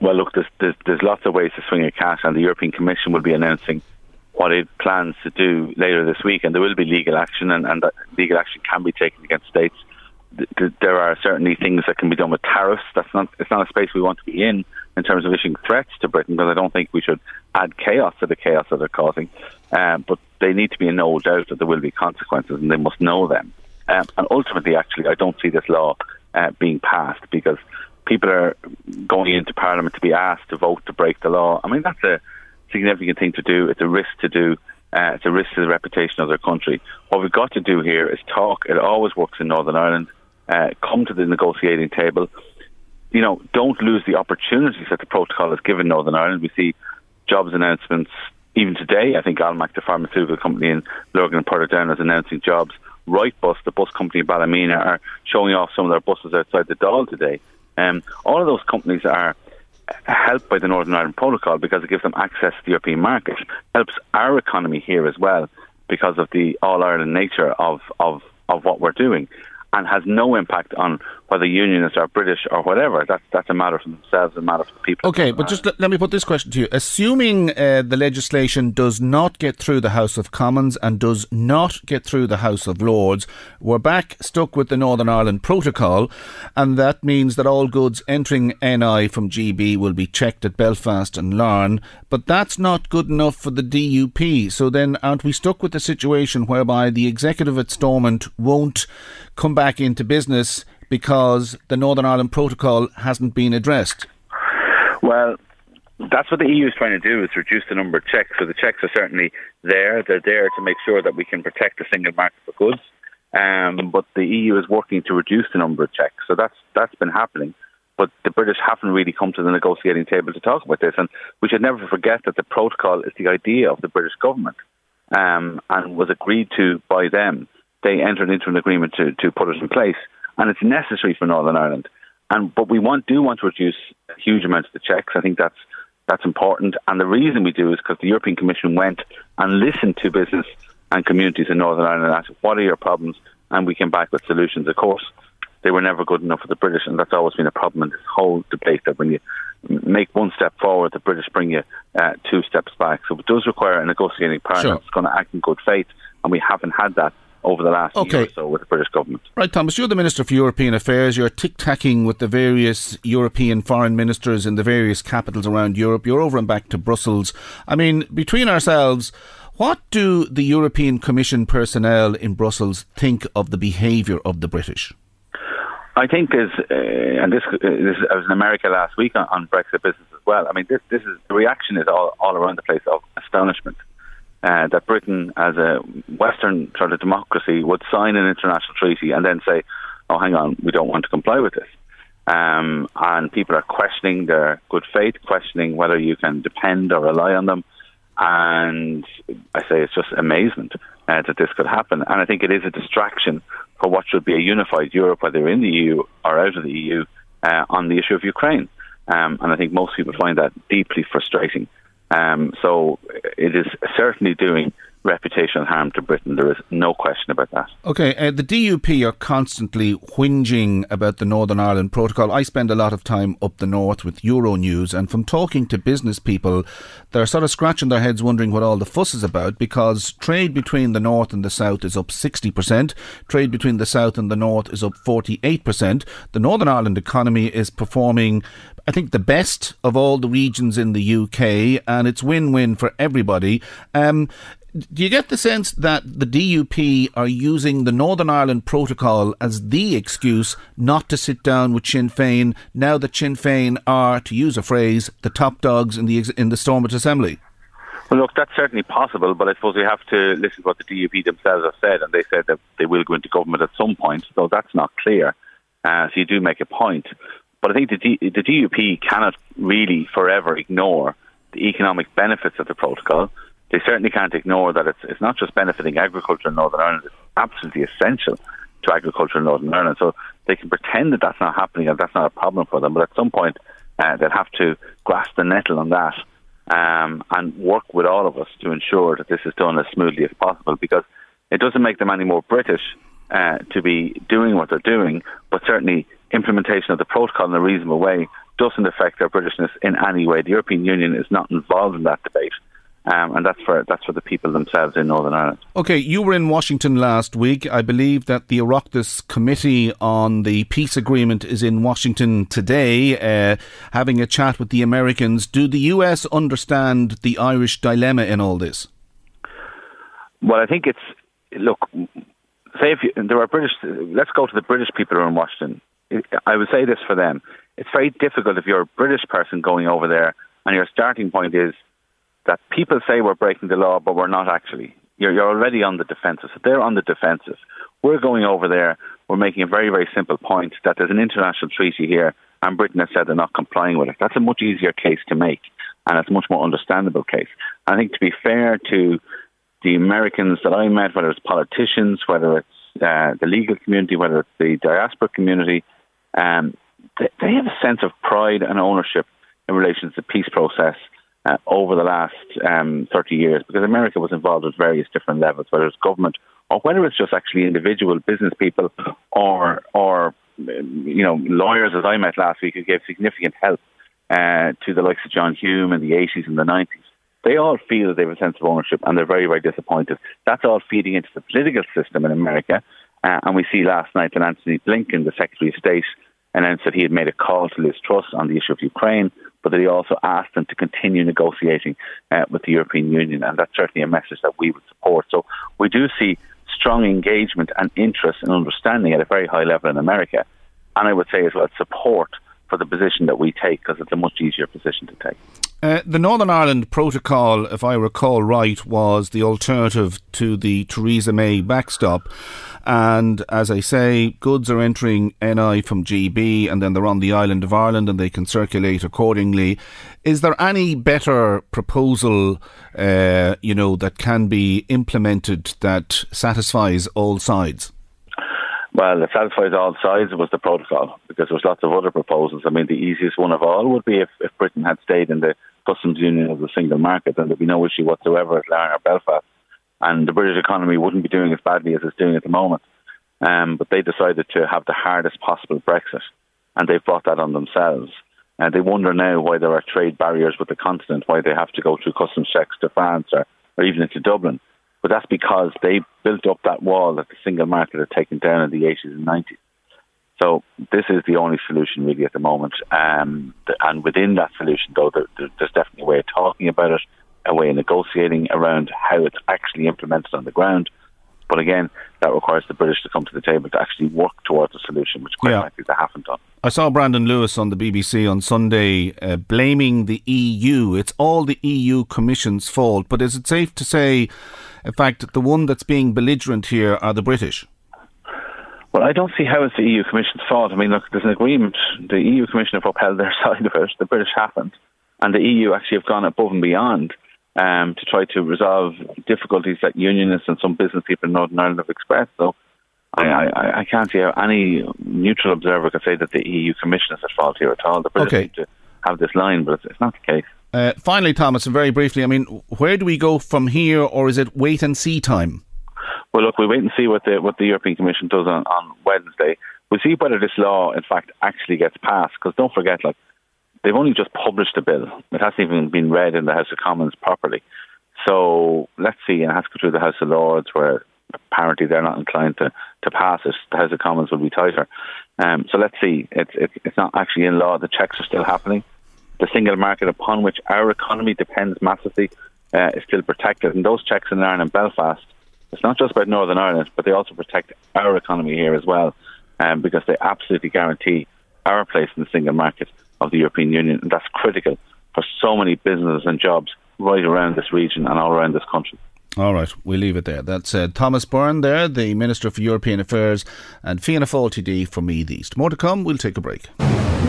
Well, look, there's lots of ways to swing a cat, and the European Commission will be announcing what it plans to do later this week, and there will be legal action, and that legal action can be taken against states. There are certainly things that can be done with tariffs. It's not a space we want to be in terms of issuing threats to Britain, because I don't think we should add chaos to the chaos that they're causing. But they need to be in no doubt that there will be consequences, and they must know them. And ultimately, actually, I don't see this law being passed, because people are going into Parliament to be asked to vote to break the law. I mean, that's a significant thing to do. It's a risk to do. It's a risk to the reputation of their country. What we've got to do here is talk. It always works in Northern Ireland. Come to the negotiating table. You know, don't lose the opportunities that the protocol has given Northern Ireland. We see jobs announcements even today. I think Almac, the pharmaceutical company in Lurgan and Portadown, is announcing jobs. Wrightbus, the bus company in Ballymena, are showing off some of their buses outside the Dáil today. All of those companies are helped by the Northern Ireland Protocol because it gives them access to the European market. Helps our economy here as well because of the all-Ireland nature of what we're doing, and has no impact on whether unionists are British or whatever. That's a matter for themselves, a matter for the people. Okay, but just let me put this question to you. Assuming the legislation does not get through the House of Commons and does not get through the House of Lords, we're back stuck with the Northern Ireland Protocol, and that means that all goods entering NI from GB will be checked at Belfast and Larne, but that's not good enough for the DUP. So then aren't we stuck with the situation whereby the executive at Stormont won't come back into business because the Northern Ireland Protocol hasn't been addressed? Well, that's what the EU is trying to do, is reduce the number of checks. So the checks are certainly there. They're there to make sure that we can protect the single market for goods. But the EU is working to reduce the number of checks. So that's been happening. But the British haven't really come to the negotiating table to talk about this. And we should never forget that the protocol is the idea of the British government and was agreed to by them. They entered into an agreement to put it in place. And it's necessary for Northern Ireland. But we do want to reduce huge amounts of the checks. I think that's important. And the reason we do is because the European Commission went and listened to business and communities in Northern Ireland and asked, what are your problems? And we came back with solutions. Of course, they were never good enough for the British. And that's always been a problem in this whole debate, that when you make one step forward, the British bring you two steps back. So it does require a negotiating partner that's going to act in good faith. And we haven't had that over the last year or so with the British government. Right, Thomas, you're the Minister for European Affairs. You're tic-tacking with the various European foreign ministers in the various capitals around Europe. You're over and back to Brussels. I mean, between ourselves, what do the European Commission personnel in Brussels think of the behaviour of the British? I think I was in America last week on Brexit business as well. I mean, the reaction is all around the place of astonishment. That Britain, as a Western sort of democracy, would sign an international treaty and then say, oh, hang on, we don't want to comply with this. And people are questioning their good faith, questioning whether you can depend or rely on them. And I say it's just amazement that this could happen. And I think it is a distraction for what should be a unified Europe, whether in the EU or out of the EU, on the issue of Ukraine. And I think most people find that deeply frustrating. So it is certainly doing reputational harm to Britain. There is no question about that. OK, the DUP are constantly whinging about the Northern Ireland Protocol. I spend a lot of time up the north with Euronews, and from talking to business people, they're sort of scratching their heads wondering what all the fuss is about, because trade between the north and the south is up 60%. Trade between the south and the north is up 48%. The Northern Ireland economy is performing, I think, the best of all the regions in the UK, and it's win-win for everybody. Do you get the sense that the DUP are using the Northern Ireland Protocol as the excuse not to sit down with Sinn Féin, now that Sinn Féin are, to use a phrase, the top dogs in the Stormont Assembly? Well, look, that's certainly possible, but I suppose we have to listen to what the DUP themselves have said, and they said that they will go into government at some point, so that's not clear. So you do make a point. But I think the DUP cannot really forever ignore the economic benefits of the protocol. They certainly can't ignore that it's not just benefiting agriculture in Northern Ireland, it's absolutely essential to agriculture in Northern Ireland. So they can pretend that that's not happening and that's not a problem for them, but at some point they'll have to grasp the nettle on that and work with all of us to ensure that this is done as smoothly as possible, because it doesn't make them any more British to be doing what they're doing, but certainly implementation of the protocol in a reasonable way doesn't affect their Britishness in any way. The European Union is not involved in that debate. And that's for the people themselves in Northern Ireland. Okay, you were in Washington last week. I believe that the Oireachtas Committee on the Peace Agreement is in Washington today, having a chat with the Americans. Do the US understand the Irish dilemma in all this? Well, I think let's go to the British people who are in Washington. I would say this for them. It's very difficult if you're a British person going over there and your starting point is that people say we're breaking the law, but we're not actually. You're already on the defensive. So they're on the defensive. We're going over there. We're making a very, very simple point that there's an international treaty here, and Britain has said they're not complying with it. That's a much easier case to make, and it's a much more understandable case. I think, to be fair to the Americans that I met, whether it's politicians, whether it's the legal community, whether it's the diaspora community, they have a sense of pride and ownership in relation to the peace process over the last 30 years, because America was involved at various different levels, whether it's government or whether it's just actually individual business people or lawyers, as I met last week, who gave significant help to the likes of John Hume in the 80s and the 90s. They all feel that they have a sense of ownership, and they're very, very disappointed. That's all feeding into the political system in America. And we see last night that Anthony Blinken, the Secretary of State, announced that he had made a call to Liz Truss on the issue of Ukraine, but that he also asked them to continue negotiating with the European Union. And that's certainly a message that we would support. So we do see strong engagement and interest and understanding at a very high level in America. And I would say as well, support for the position that we take, because it's a much easier position to take. The Northern Ireland Protocol, if I recall right, was the alternative to the Theresa May backstop. And as I say, goods are entering NI from GB, and then they're on the island of Ireland and they can circulate accordingly. Is there any better proposal, that can be implemented that satisfies all sides? Well, it satisfies all sides. It was the protocol, because there was lots of other proposals. I mean, the easiest one of all would be if Britain had stayed in the customs union of the single market, then there'd be no issue whatsoever at Larne or Belfast, and the British economy wouldn't be doing as badly as it's doing at the moment. But they decided to have the hardest possible Brexit, and they've brought that on themselves. And they wonder now why there are trade barriers with the continent, why they have to go through customs checks to France or even into Dublin. But that's because they built up that wall that the single market had taken down in the 80s and 90s. So this is the only solution really at the moment. And within that solution, though, there's definitely a way of talking about it, a way of negotiating around how it's actually implemented on the ground. But again, that requires the British to come to the table to actually work towards a solution, which quite likely they haven't done. I saw Brandon Lewis on the BBC on Sunday blaming the EU. It's all the EU Commission's fault. But is it safe to say, in fact, the one that's being belligerent here are the British? Well, I don't see how it's the EU Commission's fault. I mean, look, there's an agreement. The EU Commission have upheld their side of it. The British haven't. And the EU actually have gone above and beyond to try to resolve difficulties that unionists and some business people in Northern Ireland have expressed. So I can't see how any neutral observer could say that the EU Commission is at fault here at all. The British need to have this line, but it's not the case. Finally, Thomas, and very briefly, I mean, where do we go from here, or is it wait and see time? Well, look, we wait and see what the European Commission does on Wednesday. We'll see whether this law, in fact, actually gets passed, because don't forget, like, they've only just published the bill. It hasn't even been read in the House of Commons properly. So let's see. It has to go through the House of Lords, where apparently they're not inclined to pass it. The House of Commons will be tighter. So let's see. It's not actually in law. The checks are still happening. The single market upon which our economy depends massively is still protected. And those checks in Ireland and Belfast, it's not just about Northern Ireland, but they also protect our economy here as well, because they absolutely guarantee our place in the single market of the European Union, and that's critical for so many businesses and jobs right around this region and all around this country. All right, we'll leave it there. That's Thomas Byrne there, the Minister for European Affairs, and Fianna Fáil TD from Meath East. More to come, we'll take a break.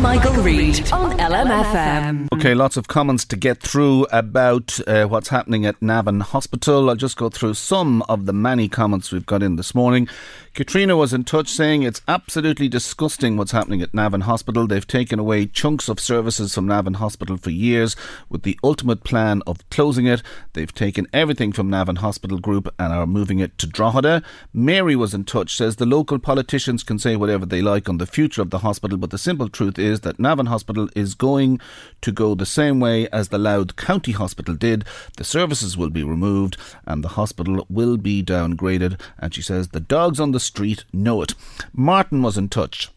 Michael Reade on LMFM. OK, lots of comments to get through about what's happening at Navan Hospital. I'll just go through some of the many comments we've got in this morning. Katrina was in touch saying it's absolutely disgusting what's happening at Navan Hospital. They've taken away chunks of services from Navan Hospital for years with the ultimate plan of closing it. They've taken everything from Navan Ireland Hospital Group and are moving it to Drogheda. Mary was in touch, says the local politicians can say whatever they like on the future of the hospital, but the simple truth is that Navan Hospital is going to go the same way as the Louth County Hospital did. The services will be removed and the hospital will be downgraded. And she says the dogs on the street know it. Martin was in touch.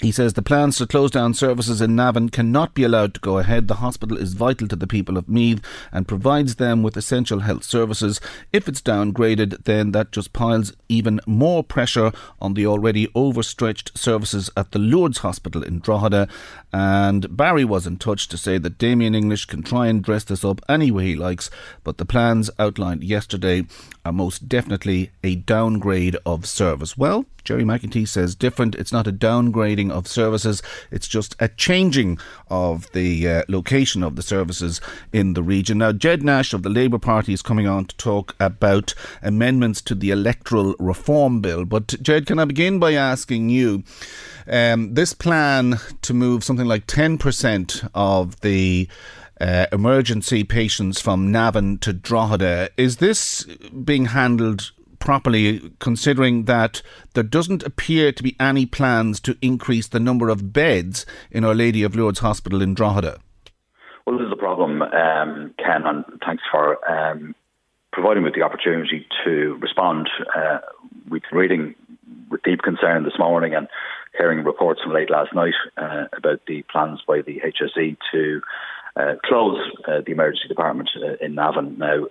He says the plans to close down services in Navan cannot be allowed to go ahead. The hospital is vital to the people of Meath and provides them with essential health services. If it's downgraded, then that just piles even more pressure on the already overstretched services at the Lourdes Hospital in Drogheda. And Barry was in touch to say that Damien English can try and dress this up any way he likes, but the plans outlined yesterday are most definitely a downgrade of service. Well, Gerry McEntee says different. It's not a downgrading of services. It's just a changing of the location of the services in the region. Now, Jed Nash of the Labour Party is coming on to talk about amendments to the electoral reform bill. But Jed, can I begin by asking you, this plan to move something like 10% of the emergency patients from Navan to Drogheda, is this being handled properly, considering that there doesn't appear to be any plans to increase the number of beds in Our Lady of Lourdes Hospital in Drogheda? Well, this is the problem, Ken, and thanks for providing me with the opportunity to respond. We've been reading with deep concern this morning and hearing reports from late last night about the plans by the HSE to close the emergency department in Navan. Now,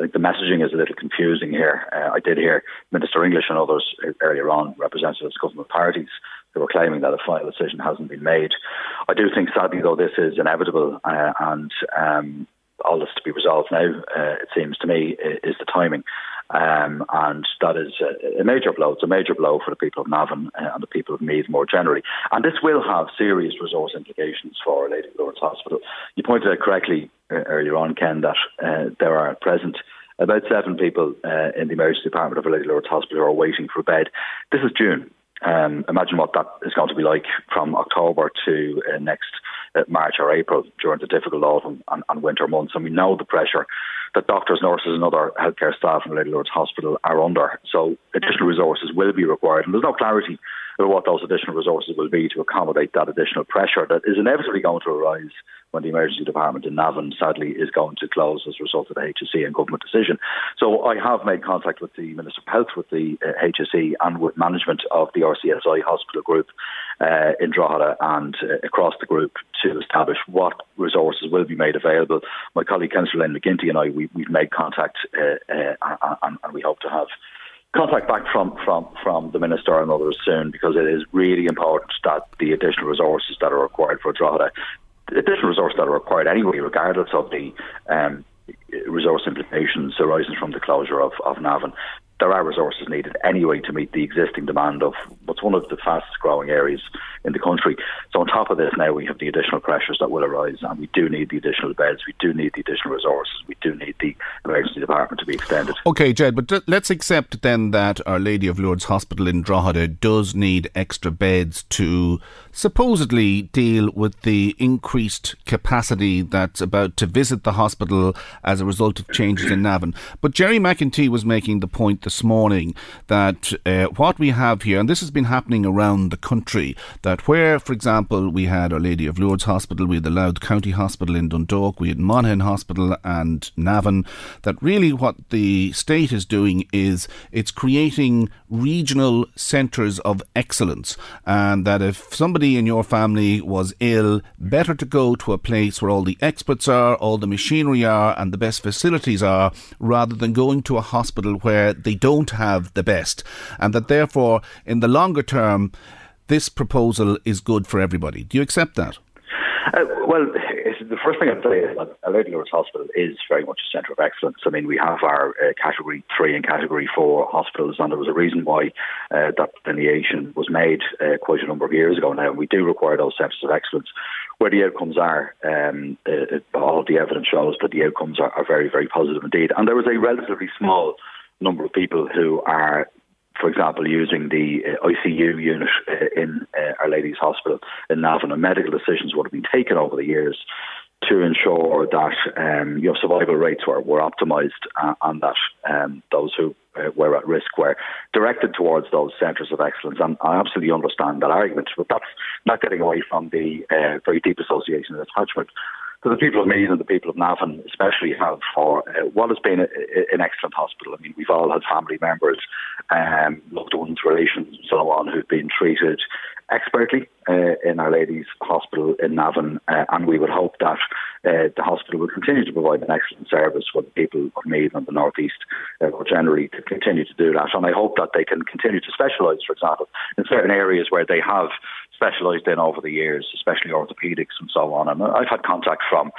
I think the messaging is a little confusing here. I did hear Minister English and others earlier on, representatives of government parties, who were claiming that a final decision hasn't been made. I do think, sadly, though, this is inevitable, and all that's to be resolved now, it seems to me, is the timing. And that is a major blow. It's a major blow for the people of Navan and the people of Meath more generally. And this will have serious resource implications for Our Lady of Lourdes Hospital. You pointed out correctly earlier on, Ken, that there are at present about 7 people in the emergency department of Our Lady of Lourdes Hospital who are waiting for a bed. This is June. Imagine what that is going to be like from October to next March or April during the difficult autumn and winter months. And we know the pressure that doctors, nurses and other healthcare staff in Our Lady of Lourdes Hospital are under. So additional resources will be required. And there's no clarity about what those additional resources will be to accommodate that additional pressure that is inevitably going to arise when the emergency department in Navan, sadly, is going to close as a result of the HSE and government decision. So I have made contact with the Minister of Health, with the HSE and with management of the RCSI hospital group in Drogheda and across the group to establish what resources will be made available. My colleague, Councillor Helen McEntee, and I, we've made contact and we hope to have contact back from the Minister and others soon, because it is really important that the additional resources that are required for Drogheda, additional resources that are required anyway, regardless of the resource implications arising from the closure of Navan. There are resources needed anyway to meet the existing demand of what's one of the fastest growing areas in the country. So on top of this now, we have the additional pressures that will arise, and we do need the additional beds, we do need the additional resources, we do need the emergency department to be extended. OK, Jed, but let's accept then that Our Lady of Lourdes Hospital in Drogheda does need extra beds to supposedly deal with the increased capacity that's about to visit the hospital as a result of changes in Navan. But Gerry McEntee was making the point this morning that what we have here, and this has been happening around the country, that where, for example, we had Our Lady of Lourdes Hospital, we had the Louth County Hospital in Dundalk, we had Monaghan Hospital and Navan, that really what the state is doing is it's creating regional centres of excellence, and that if somebody in your family was ill, better to go to a place where all the experts are, all the machinery are and the best facilities are, rather than going to a hospital where they don't have the best, and that therefore in the longer term this proposal is good for everybody. Do you accept that? Well, the first thing I'd say is that Our Lady of Lourdes Hospital is very much a centre of excellence. I mean, we have our Category 3 and Category 4 hospitals, and there was a reason why that delineation was made quite a number of years ago now. We do require those centres of excellence where the outcomes are. All of the evidence shows that the outcomes are very, very positive indeed. And there was a relatively small number of people who are, for example, using the ICU unit in Our Lady's Hospital in Navan, and medical decisions would have been taken over the years to ensure that your survival rates were optimised and that those who were at risk were directed towards those centres of excellence. And I absolutely understand that argument, but that's not getting away from the very deep association and attachment that the people of Meath and the people of Navan especially have for what has been an excellent hospital. I mean, we've all had family members, loved ones, relations and so on who've been treated expertly in Our Lady's Hospital in Navan, and we would hope that the hospital would continue to provide an excellent service for the people of Meath and the North East more generally to continue to do that. And I hope that they can continue to specialise, for example, in certain areas where they have specialised in over the years, especially orthopaedics and so on. And I've had contact from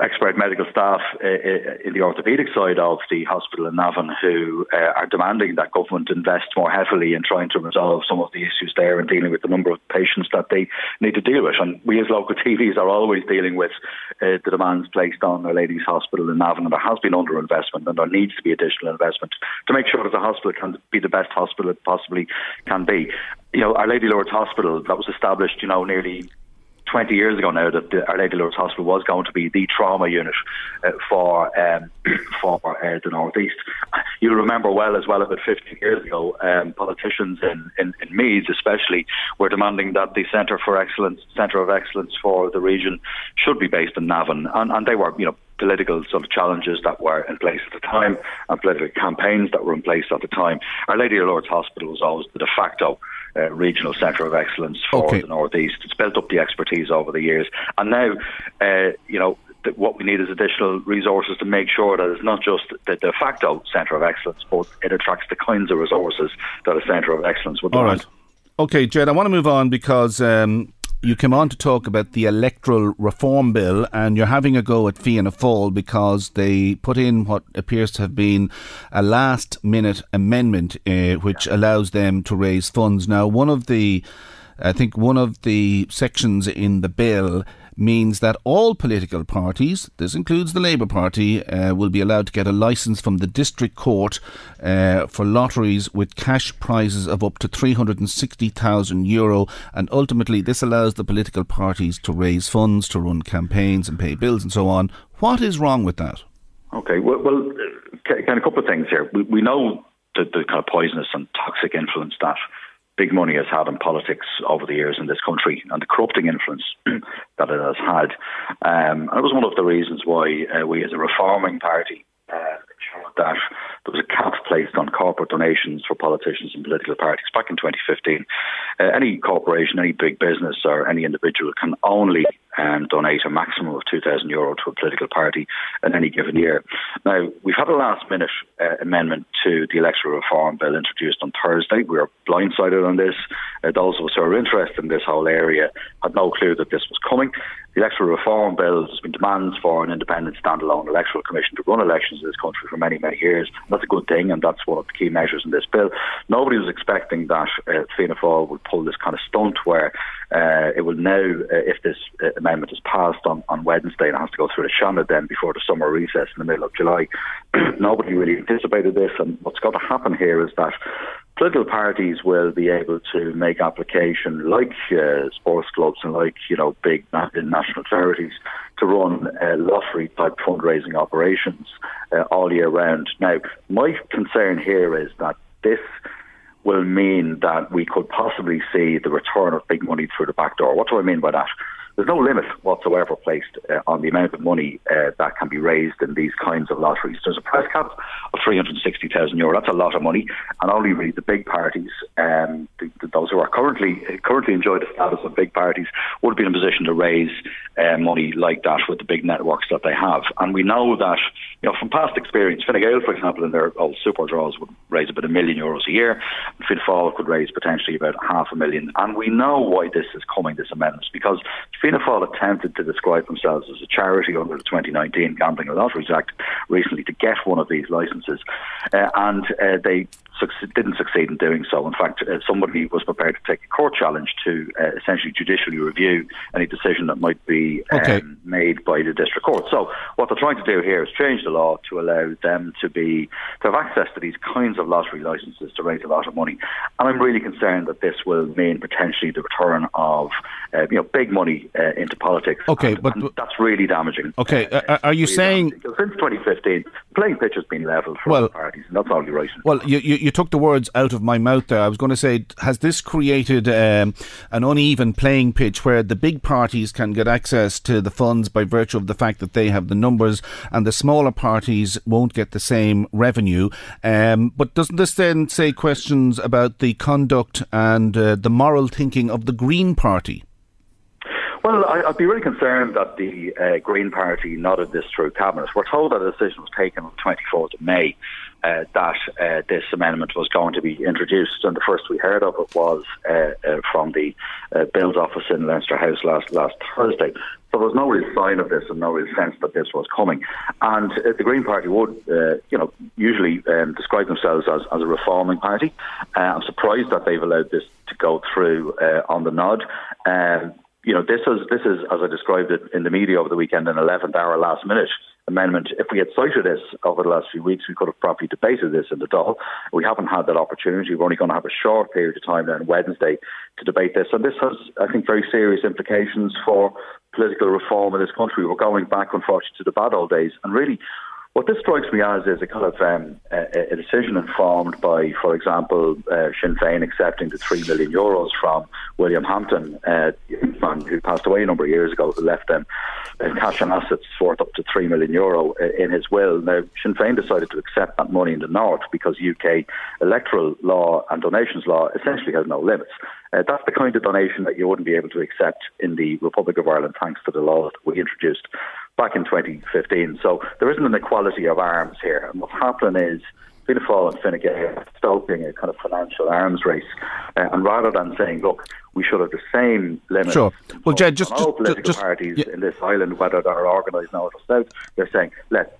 expert medical staff in the orthopaedic side of the hospital in Navan who are demanding that government invest more heavily in trying to resolve some of the issues there and dealing with the number of patients that they need to deal with. And we as local TVs are always dealing with the demands placed on Our Lady's Hospital in Navan, and there has been underinvestment and there needs to be additional investment to make sure that the hospital can be the best hospital it possibly can be. You know, Our Lady Lourdes Hospital, that was established, you know, nearly 20 years ago now, that Our Lady Lourdes Hospital was going to be the trauma unit for the North East. You'll remember well as well about 15 years ago, politicians in Meath especially were demanding that the Centre of Excellence for the region should be based in Navan, and they were, you know, political sort of challenges that were in place at the time and political campaigns that were in place at the time. Our Lady of Lourdes Hospital was always the de facto regional centre of excellence for the North East. It's built up the expertise over the years, and now, you know, what we need is additional resources to make sure that it's not just the de facto centre of excellence, but it attracts the kinds of resources that a centre of excellence would. All right. Okay, Jed, I want to move on because you came on to talk about the electoral reform bill, and you're having a go at Fianna Fáil because they put in what appears to have been a last-minute amendment which allows them to raise funds. Now, one of the sections in the bill means that all political parties, this includes the Labour Party, will be allowed to get a licence from the District Court for lotteries with cash prizes of up to €360,000, and ultimately this allows the political parties to raise funds, to run campaigns and pay bills and so on. What is wrong with that? Okay, well kind of a couple of things here. We know the kind of poisonous and toxic influence that big money has had in politics over the years in this country and the corrupting influence that it has had. And it was one of the reasons why we as a reforming party showed that there was a cap placed on corporate donations for politicians and political parties back in 2015. Any corporation, any big business or any individual can only donate a maximum of €2,000 to a political party in any given year. Now, we've had a last-minute amendment to the electoral reform bill introduced on Thursday. We were blindsided on this. Those of us who are interested in this whole area had no clue that this was coming. The electoral reform bill has been demands for an independent, standalone electoral commission to run elections in this country for many, many years. That's a good thing, and that's one of the key measures in this bill. Nobody was expecting that Fianna Fáil would pull this kind of stunt where it will now, if this amendment is passed on Wednesday and has to go through the Shannon then before the summer recess in the middle of July. Nobody really anticipated this, and what's going to happen here is that political parties will be able to make application like sports clubs and like, you know, big national charities to run lottery type fundraising operations all year round. Now, my concern here is that this will mean that we could possibly see the return of big money through the back door. What do I mean by that? There's no limit whatsoever placed on the amount of money that can be raised in these kinds of lotteries. There's a price cap of €360,000. That's a lot of money, and only really the big parties, those who are currently enjoy the status of big parties, would be in a position to raise money like that with the big networks that they have. And we know that, you know, from past experience, Fine Gael, for example, in their old super draws would raise about €1 million a year. Fianna Fáil could raise potentially about €500,000. And we know why this is coming, this amendment, because Fianna Fáil attempted to describe themselves as a charity under the 2019 Gambling and Lotteries Act recently to get one of these licences, and they didn't succeed in doing so. In fact, somebody was prepared to take a court challenge to essentially judicially review any decision that might be made by the district court. So what they're trying to do here is change the law to allow them to have access to these kinds of lottery licences to raise a lot of money. And I'm really concerned that this will mean potentially the return of big money into politics. Okay, and that's really damaging. Okay, are you really saying... Damaging. Since 2015, playing pitch has been levelled for all parties, and that's only right. Well, you took the words out of my mouth there. I was going to say, has this created an uneven playing pitch where the big parties can get access to the funds by virtue of the fact that they have the numbers and the smaller parties won't get the same revenue? But doesn't this then say questions about the conduct and the moral thinking of the Green Party? Well, I'd be really concerned that the Green Party nodded this through Cabinet. We're told that a decision was taken on the 24th of May that this amendment was going to be introduced, and the first we heard of it was from the Bill's office in Leinster House last Thursday. So there was no real sign of this and no real sense that this was coming. And the Green Party would, usually describe themselves as a reforming party. I'm surprised that they've allowed this to go through on the nod. This is, as I described it in the media over the weekend, an 11th hour last minute amendment. If we had cited this over the last few weeks, we could have properly debated this in the Dáil. We haven't had that opportunity. We're only going to have a short period of time on Wednesday to debate this. And this has, I think, very serious implications for political reform in this country. We're going back, unfortunately, to the bad old days. And really, what this strikes me as is a kind of a decision informed by, for example, Sinn Féin accepting the €3 million from William Hampton, man who passed away a number of years ago, who left them cash and assets worth up to €3 million in his will. Now, Sinn Féin decided to accept that money in the north because UK electoral law and donations law essentially has no limits. That's the kind of donation that you wouldn't be able to accept in the Republic of Ireland thanks to the laws that we introduced back in 2015. So there isn't an equality of arms here. And what's happening is Fianna Fáil and Fine Gael are stoking a kind of financial arms race. And rather than saying, look, we should have the same limits on all political parties in this island, whether they're organised north or south, they're saying, let's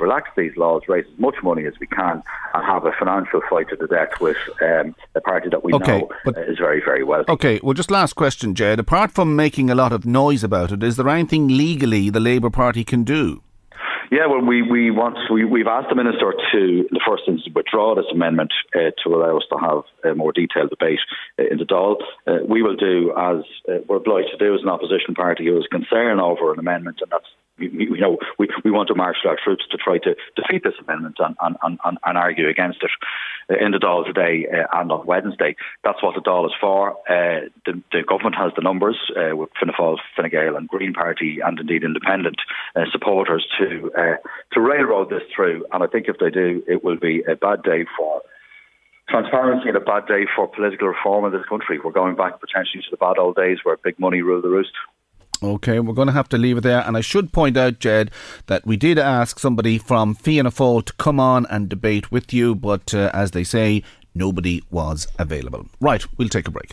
relax these laws, raise as much money as we can, and have a financial fight to the death with a party that we know is very, very wealthy. Okay, well, just last question, Jed. Apart from making a lot of noise about it, is there anything legally the Labour Party can do? Yeah, well, we've asked the Minister to, in the first instance, withdraw this amendment to allow us to have a more detailed debate in the Dáil. We will do as we're obliged to do as an opposition party who is concerned over an amendment, and that's, we want to marshal our troops to try to defeat this amendment and argue against it in the Dáil today and on Wednesday. That's what the Dáil is for. The government has the numbers with Fianna Fáil, Fine Gael and Green Party and indeed independent supporters to railroad this through. And I think if they do, it will be a bad day for transparency and a bad day for political reform in this country. We're going back potentially to the bad old days where big money ruled the roost. Okay, we're going to have to leave it there. And I should point out, Jed, that we did ask somebody from Fianna Fáil to come on and debate with you, but as they say, nobody was available. Right, we'll take a break.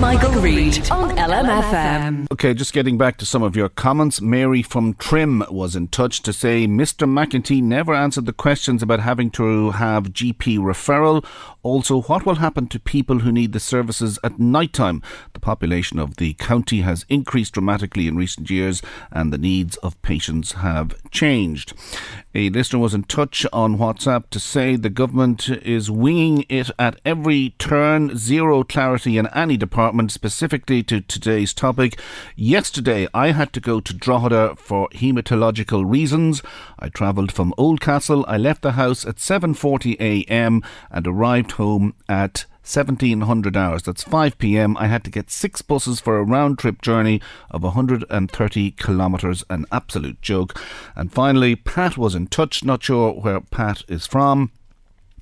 Michael Reade on LMFM. Okay, just getting back to some of your comments. Mary from Trim was in touch to say Mr McEntee never answered the questions about having to have GP referral. Also, what will happen to people who need the services at night time? The population of the county has increased dramatically in recent years and the needs of patients have changed. A listener was in touch on WhatsApp to say the government is winging it at every turn, zero clarity in any department, specifically to today's topic. Yesterday, I had to go to Drogheda for haematological reasons. I travelled from Oldcastle. I left the house at 7:40 a.m. and arrived home at 1700 hours. That's 5 p.m. I had to get 6 buses for a round-trip journey of 130 kilometres. An absolute joke. And finally, Pat was in touch. Not sure where Pat is from.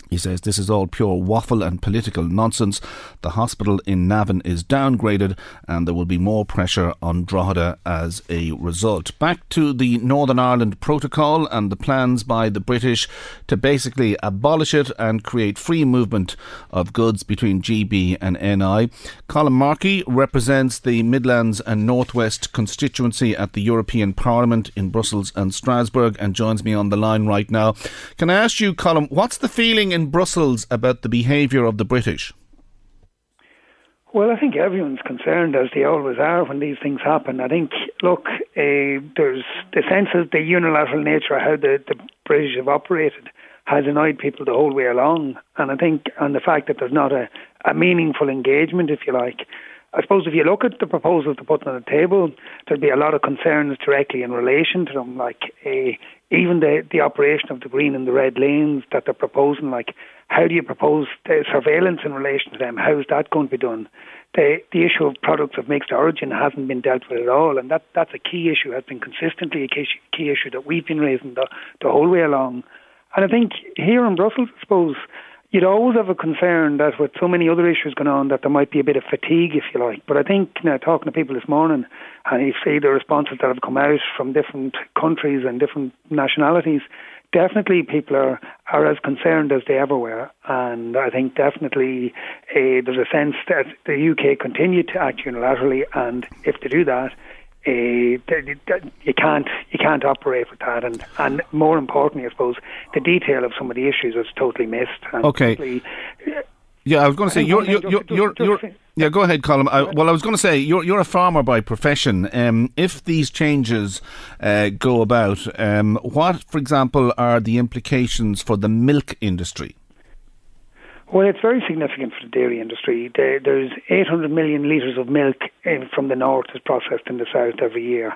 He says, this is all pure waffle and political nonsense. The hospital in Navan is downgraded and there will be more pressure on Drogheda as a result. Back to the Northern Ireland Protocol and the plans by the British to basically abolish it and create free movement of goods between GB and NI. Colin Markey represents the Midlands and North West constituency at the European Parliament in Brussels and Strasbourg and joins me on the line right now. Can I ask you, Colin, what's the feeling in Brussels about the behaviour of the British? Well, I think everyone's concerned, as they always are when these things happen. I think, look, there's the sense of the unilateral nature of how the British have operated has annoyed people the whole way along. And I think on the fact that there's not a meaningful engagement, if you like. I suppose if you look at the proposals to put on the table, there'd be a lot of concerns directly in relation to them, like even the operation of the green and the red lanes that they're proposing, like how do you propose the surveillance in relation to them? How is that going to be done? The issue of products of mixed origin hasn't been dealt with at all, and that's a key issue, has been consistently a key issue that we've been raising the whole way along. And I think here in Brussels, I suppose, you'd always have a concern that with so many other issues going on that there might be a bit of fatigue, if you like. But I think now talking to people this morning, and you see the responses that have come out from different countries and different nationalities, definitely people are as concerned as they ever were. And I think definitely there's a sense that the UK continue to act unilaterally, and if they do that, you can't operate with that, and more importantly, I suppose, the detail of some of the issues is totally missed. And okay. Yeah, I was going to say you're go ahead, Colm. I was going to say you're a farmer by profession. If these changes go about, what, for example, are the implications for the milk industry? Well, it's very significant for the dairy industry. There's 800 million litres of milk from the north is processed in the south every year,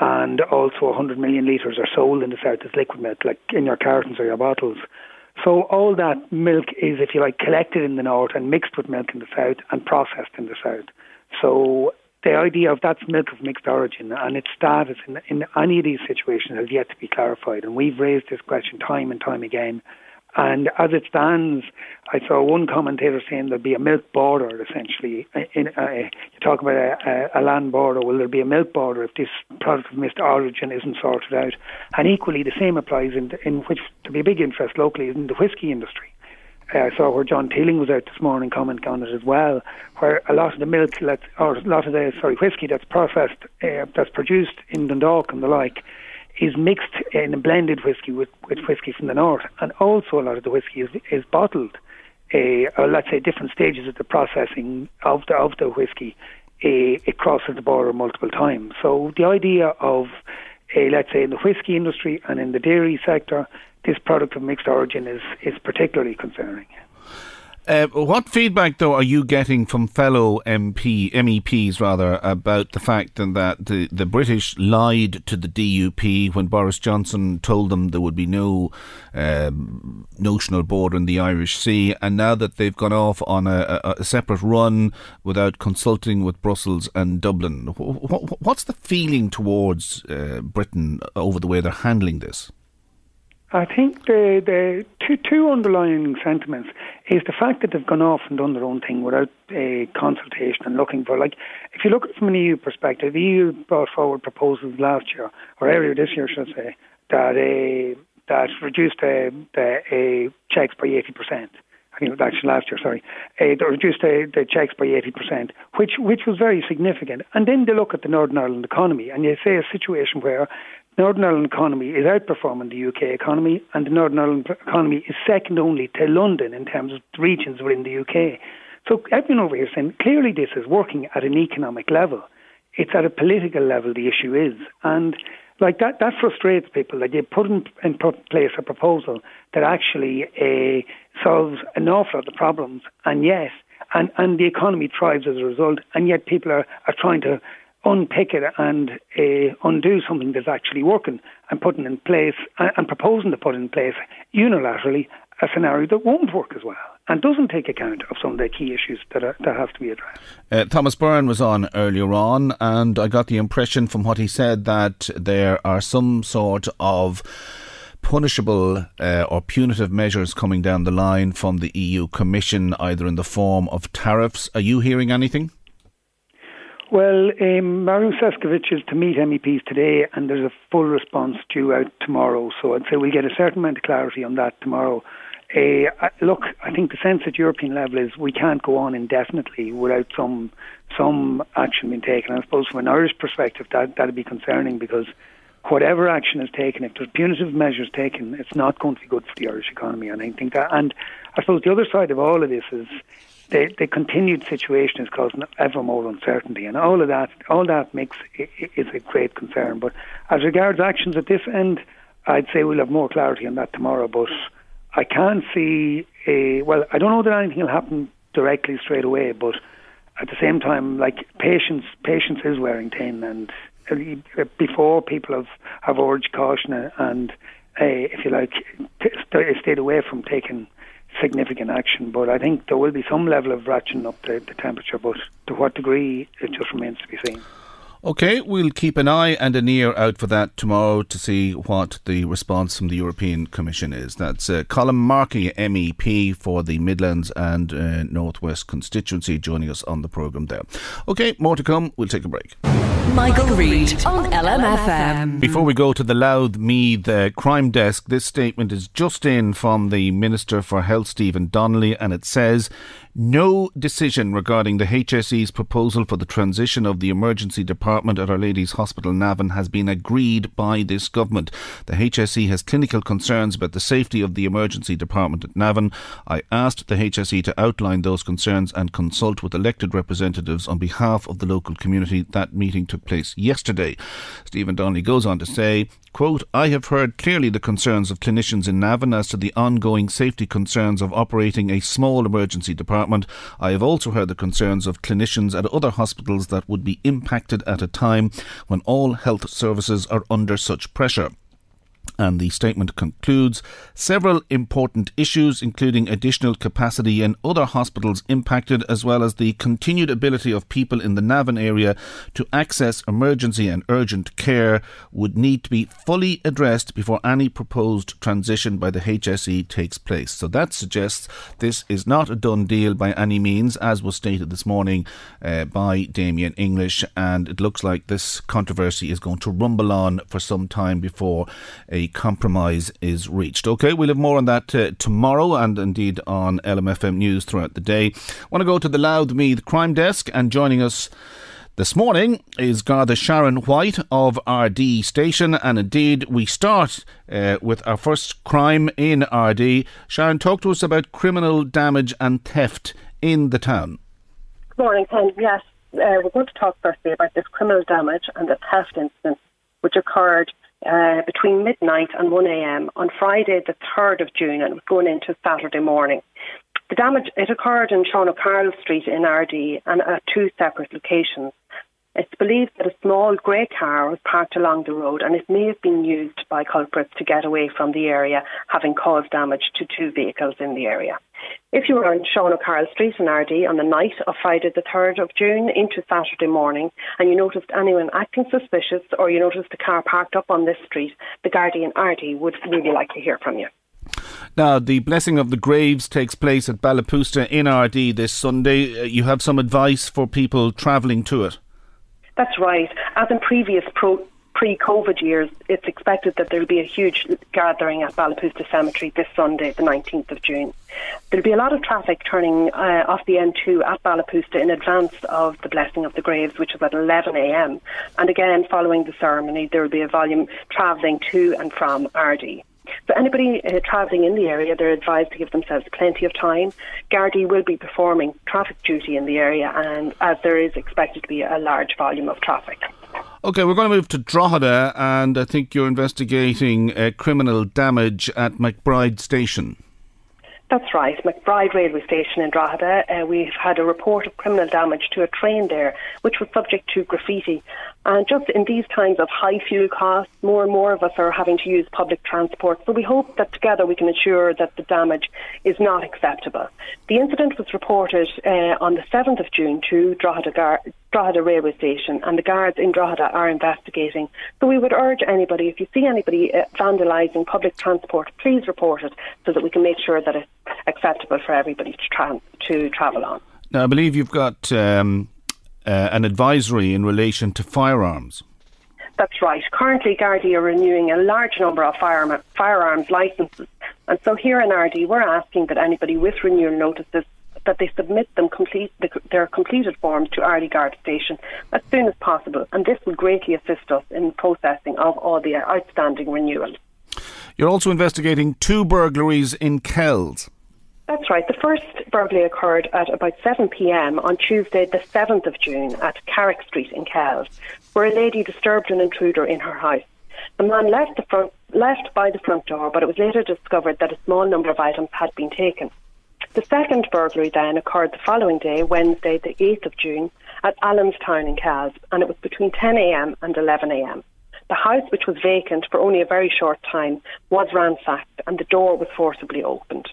and also 100 million litres are sold in the south as liquid milk, like in your cartons or your bottles. So all that milk is, if you like, collected in the north and mixed with milk in the south and processed in the south. So the idea of that's milk of mixed origin and its status in any of these situations has yet to be clarified, and we've raised this question time and time again. And as it stands, I saw one commentator saying there'll be a milk border, essentially. You talk about a land border. Will there be a milk border if this product of mixed origin isn't sorted out? And equally, the same applies in which to be a big interest locally is in the whisky industry. I saw where John Teeling was out this morning commenting on it as well, where a lot of the milk, whisky that's processed, that's produced in Dundalk and the like, is mixed in a blended whisky with whisky from the north, and also a lot of the whisky is bottled, or let's say different stages of the processing of the whisky. It crosses the border multiple times. So the idea of, let's say, in the whisky industry and in the dairy sector, this product of mixed origin is particularly concerning. What feedback, though, are you getting from fellow MEPs about the fact that the British lied to the DUP when Boris Johnson told them there would be no notional border in the Irish Sea, and now that they've gone off on a separate run without consulting with Brussels and Dublin? What's the feeling towards Britain over the way they're handling this? I think the two underlying sentiments is the fact that they've gone off and done their own thing without a consultation and looking for, like, if you look at it from an EU perspective, the EU brought forward proposals last year, or earlier this year, should I say, that reduced the checks by 80%. I mean, actually last year, sorry. They reduced the checks by 80%, which was very significant. And then they look at the Northern Ireland economy, and you say a situation where Northern Ireland economy is outperforming the UK economy, and the Northern Ireland economy is second only to London in terms of regions within the UK. So everyone over here is saying, clearly this is working at an economic level. It's at a political level the issue is. And like that frustrates people, that they put in place a proposal that actually solves an awful lot of problems, and the economy thrives as a result, and yet people are trying to unpick it and undo something that's actually working and putting in place and proposing to put in place unilaterally a scenario that won't work as well and doesn't take account of some of the key issues that have to be addressed. Thomas Byrne was on earlier on, and I got the impression from what he said that there are some sort of punishable or punitive measures coming down the line from the EU Commission, either in the form of tariffs. Are you hearing anything? Well, Mario Sefcovic is to meet MEPs today, and there's a full response due out tomorrow. So I'd say we'll get a certain amount of clarity on that tomorrow. Look, I think the sense at European level is we can't go on indefinitely without some action being taken. I suppose from an Irish perspective, that'd be concerning, because whatever action is taken, if there's punitive measures taken, it's not going to be good for the Irish economy. And I think that, and I suppose the other side of all of this is the continued situation is causing ever more uncertainty, and all that makes is a great concern. But as regards actions at this end, I'd say we'll have more clarity on that tomorrow. But I can't see I don't know that anything will happen directly straight away, but at the same time, like, patience is wearing thin, and before people have urged caution and, if you like, stayed away from taking significant action. But I think there will be some level of ratcheting up the temperature, but to what degree, it just remains to be seen. OK, we'll keep an eye and an ear out for that tomorrow to see what the response from the European Commission is. That's Colin Markey, MEP for the Midlands and North West constituency, joining us on the programme there. OK, more to come. We'll take a break. Michael Reade on LMFM. Before we go to the Louthmeath crime desk, this statement is just in from the Minister for Health, Stephen Donnelly, and it says, no decision regarding the HSE's proposal for the transition of the emergency department at Our Lady's Hospital Navan has been agreed by this government. The HSE has clinical concerns about the safety of the emergency department at Navan. I asked the HSE to outline those concerns and consult with elected representatives on behalf of the local community. That meeting took place yesterday. Stephen Donnelly goes on to say, quote, I have heard clearly the concerns of clinicians in Navan as to the ongoing safety concerns of operating a small emergency department. I have also heard the concerns of clinicians at other hospitals that would be impacted at a time when all health services are under such pressure. And the statement concludes, several important issues, including additional capacity in other hospitals impacted, as well as the continued ability of people in the Navan area to access emergency and urgent care, would need to be fully addressed before any proposed transition by the HSE takes place. So that suggests this is not a done deal by any means, as was stated this morning by Damien English, and it looks like this controversy is going to rumble on for some time before a compromise is reached. OK, we'll have more on that tomorrow and indeed on LMFM News throughout the day. I want to go to the Louthmeath crime desk, and joining us this morning is Garda Sharon White of RD Station, and indeed we start with our first crime in RD. Sharon, talk to us about criminal damage and theft in the town. Good morning, Ken. Yes, we're going to talk firstly about this criminal damage and the theft incident which occurred between midnight and 1am on Friday the 3rd of June and going into Saturday morning. The damage, it occurred in Sean O'Carroll Street in RD and at two separate locations. It's believed that a small grey car was parked along the road, and it may have been used by culprits to get away from the area, having caused damage to two vehicles in the area. If you were on Sean O'Carroll Street in RD on the night of Friday the 3rd of June into Saturday morning, and you noticed anyone acting suspicious or you noticed the car parked up on this street, the Gardaí in RD would really like to hear from you. Now, the blessing of the graves takes place at Ballapoosta in RD this Sunday. You have some advice for people travelling to it? That's right. As in previous pre-COVID years, it's expected that there will be a huge gathering at Ballapoosta Cemetery this Sunday, the 19th of June. There will be a lot of traffic turning off the M2 at Ballapoosta in advance of the Blessing of the Graves, which is at 11am. And again, following the ceremony, there will be a volume travelling to and from RD. So anybody travelling in the area, they're advised to give themselves plenty of time. Gardaí will be performing traffic duty in the area, and as there is expected to be a large volume of traffic. OK, we're going to move to Drogheda, and I think you're investigating criminal damage at McBride Station. That's right, McBride railway station in Drogheda. We've had a report of criminal damage to a train there, which was subject to graffiti. And just in these times of high fuel costs, more and more of us are having to use public transport. So we hope that together we can ensure that the damage is not acceptable. The incident was reported on the 7th of June to Drogheda railway station, and the guards in Drogheda are investigating. So we would urge anybody, if you see anybody vandalising public transport, please report it so that we can make sure that it's acceptable for everybody to travel on. Now, I believe you've got an advisory in relation to firearms. That's right. Currently, Gardaí are renewing a large number of firearms licences. And so here in RD, we're asking that anybody with renewal notices that they submit them their completed forms to Ardygard Station as soon as possible, and this will greatly assist us in processing of all the outstanding renewals. You're also investigating two burglaries in Kells. That's right. The first burglary occurred at about 7pm on Tuesday the 7th of June at Carrick Street in Kells, where a lady disturbed an intruder in her house. The man left by the front door, but it was later discovered that a small number of items had been taken. The second burglary then occurred the following day, Wednesday the 8th of June, at Allenstown in Kells, and it was between 10am and 11am. The house, which was vacant for only a very short time, was ransacked and the door was forcibly opened.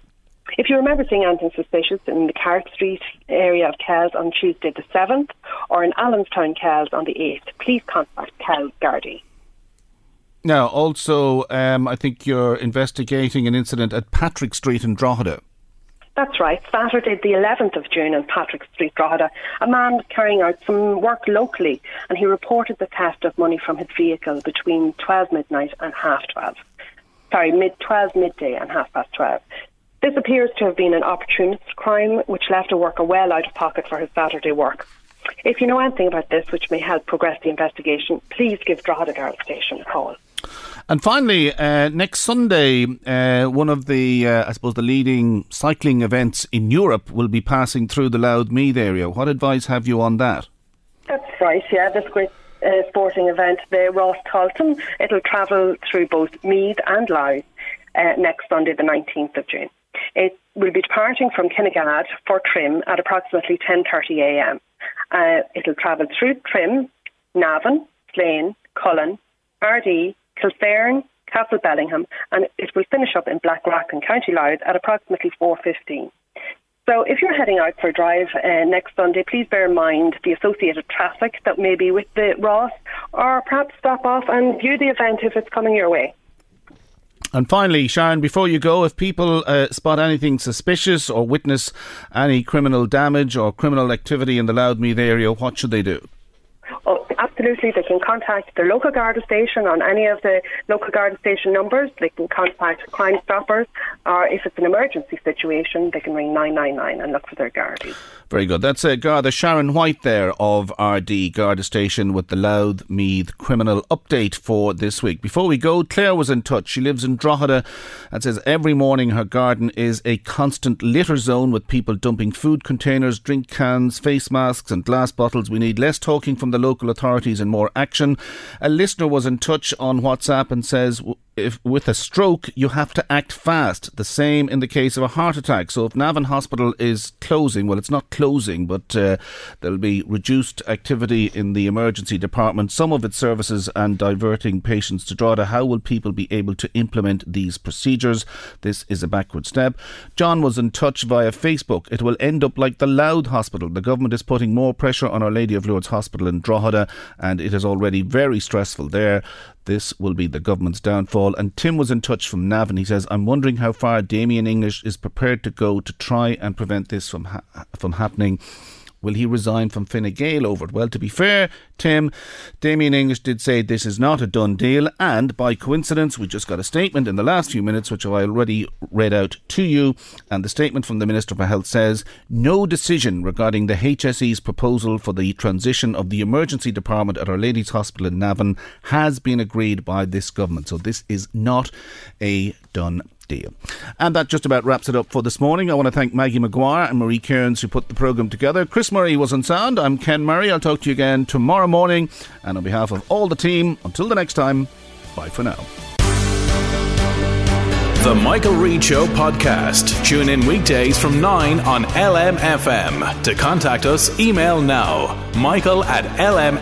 If you remember seeing anything suspicious in the Carrick Street area of Kells on Tuesday the 7th or in Allenstown, Kells on the 8th, please contact Kells Gardaí. Now, also, I think you're investigating an incident at Patrick Street in Drogheda. That's right. Saturday the 11th of June in Patrick Street, Drogheda, a man was carrying out some work locally and he reported the theft of money from his vehicle between 12 midnight and half 12. Sorry, midday and half past 12. This appears to have been an opportunist crime which left a worker well out of pocket for his Saturday work. If you know anything about this which may help progress the investigation, please give Drogheda Garda Station a call. And finally, next Sunday, one of the, I suppose, the leading cycling events in Europe will be passing through the Louthmeath area. What advice have you on that? That's right, yeah, that's great. Sporting event, the Ross Tolton. It'll travel through both Meath and Louth next Sunday, the 19th of June. It will be departing from Kinnegad for Trim at approximately 10:30am. It'll travel through Trim, Navan, Slane, Cullen, Ardee, Kilfairn, Castle Bellingham, and it will finish up in Blackrock in County Louth at approximately 4:15. So if you're heading out for a drive next Sunday, please bear in mind the associated traffic that may be with the Ross, or perhaps stop off and view the event if it's coming your way. And finally, Sharon, before you go, if people spot anything suspicious or witness any criminal damage or criminal activity in the Louthmeath area, what should they do? Oh, absolutely. They can contact their local Garda station on any of the local Garda station numbers. They can contact Crime Stoppers, or if it's an emergency situation, they can ring 999 and look for their Gardaí. Very good. That's Garda Sharon White there of RD Garda Station with the Louthmeath Criminal Update for this week. Before we go, Claire was in touch. She lives in Drogheda and says every morning her garden is a constant litter zone with people dumping food containers, drink cans, face masks and glass bottles. We need less talking from the local authorities and more action. A listener was in touch on WhatsApp and says, if with a stroke you have to act fast, the same in the case of a heart attack. So if Navan Hospital is closing, well, it's not closing, but there'll be reduced activity in the emergency department, some of its services, and diverting patients to Drogheda. How will people be able to implement these procedures? This is a backward step. John was in touch via Facebook. It will end up like the Louth Hospital. The government is putting more pressure on Our Lady of Lourdes Hospital in Drogheda, and it is already very stressful there. This will be the government's downfall. And Tim was in touch from Navan. He says, I'm wondering how far Damien English is prepared to go to try and prevent this from happening. Will he resign from Fine Gael over it? Well, to be fair, Tim, Damien English did say this is not a done deal, and by coincidence we just got a statement in the last few minutes which I already read out to you, and the statement from the Minister for Health says no decision regarding the HSE's proposal for the transition of the emergency department at Our Lady's Hospital in Navan has been agreed by this government. So this is not a done deal. And that just about wraps it up for this morning. I want to thank Maggie Maguire and Marie Cairns who put the programme together. Chris Murray was on sound. I'm Ken Murray. I'll talk to you again tomorrow morning. And on behalf of all the team, until the next time, bye for now. The Michael Reade Show podcast. Tune in weekdays from 9 on LMFM. To contact us, email now, michael@lmfm.ie.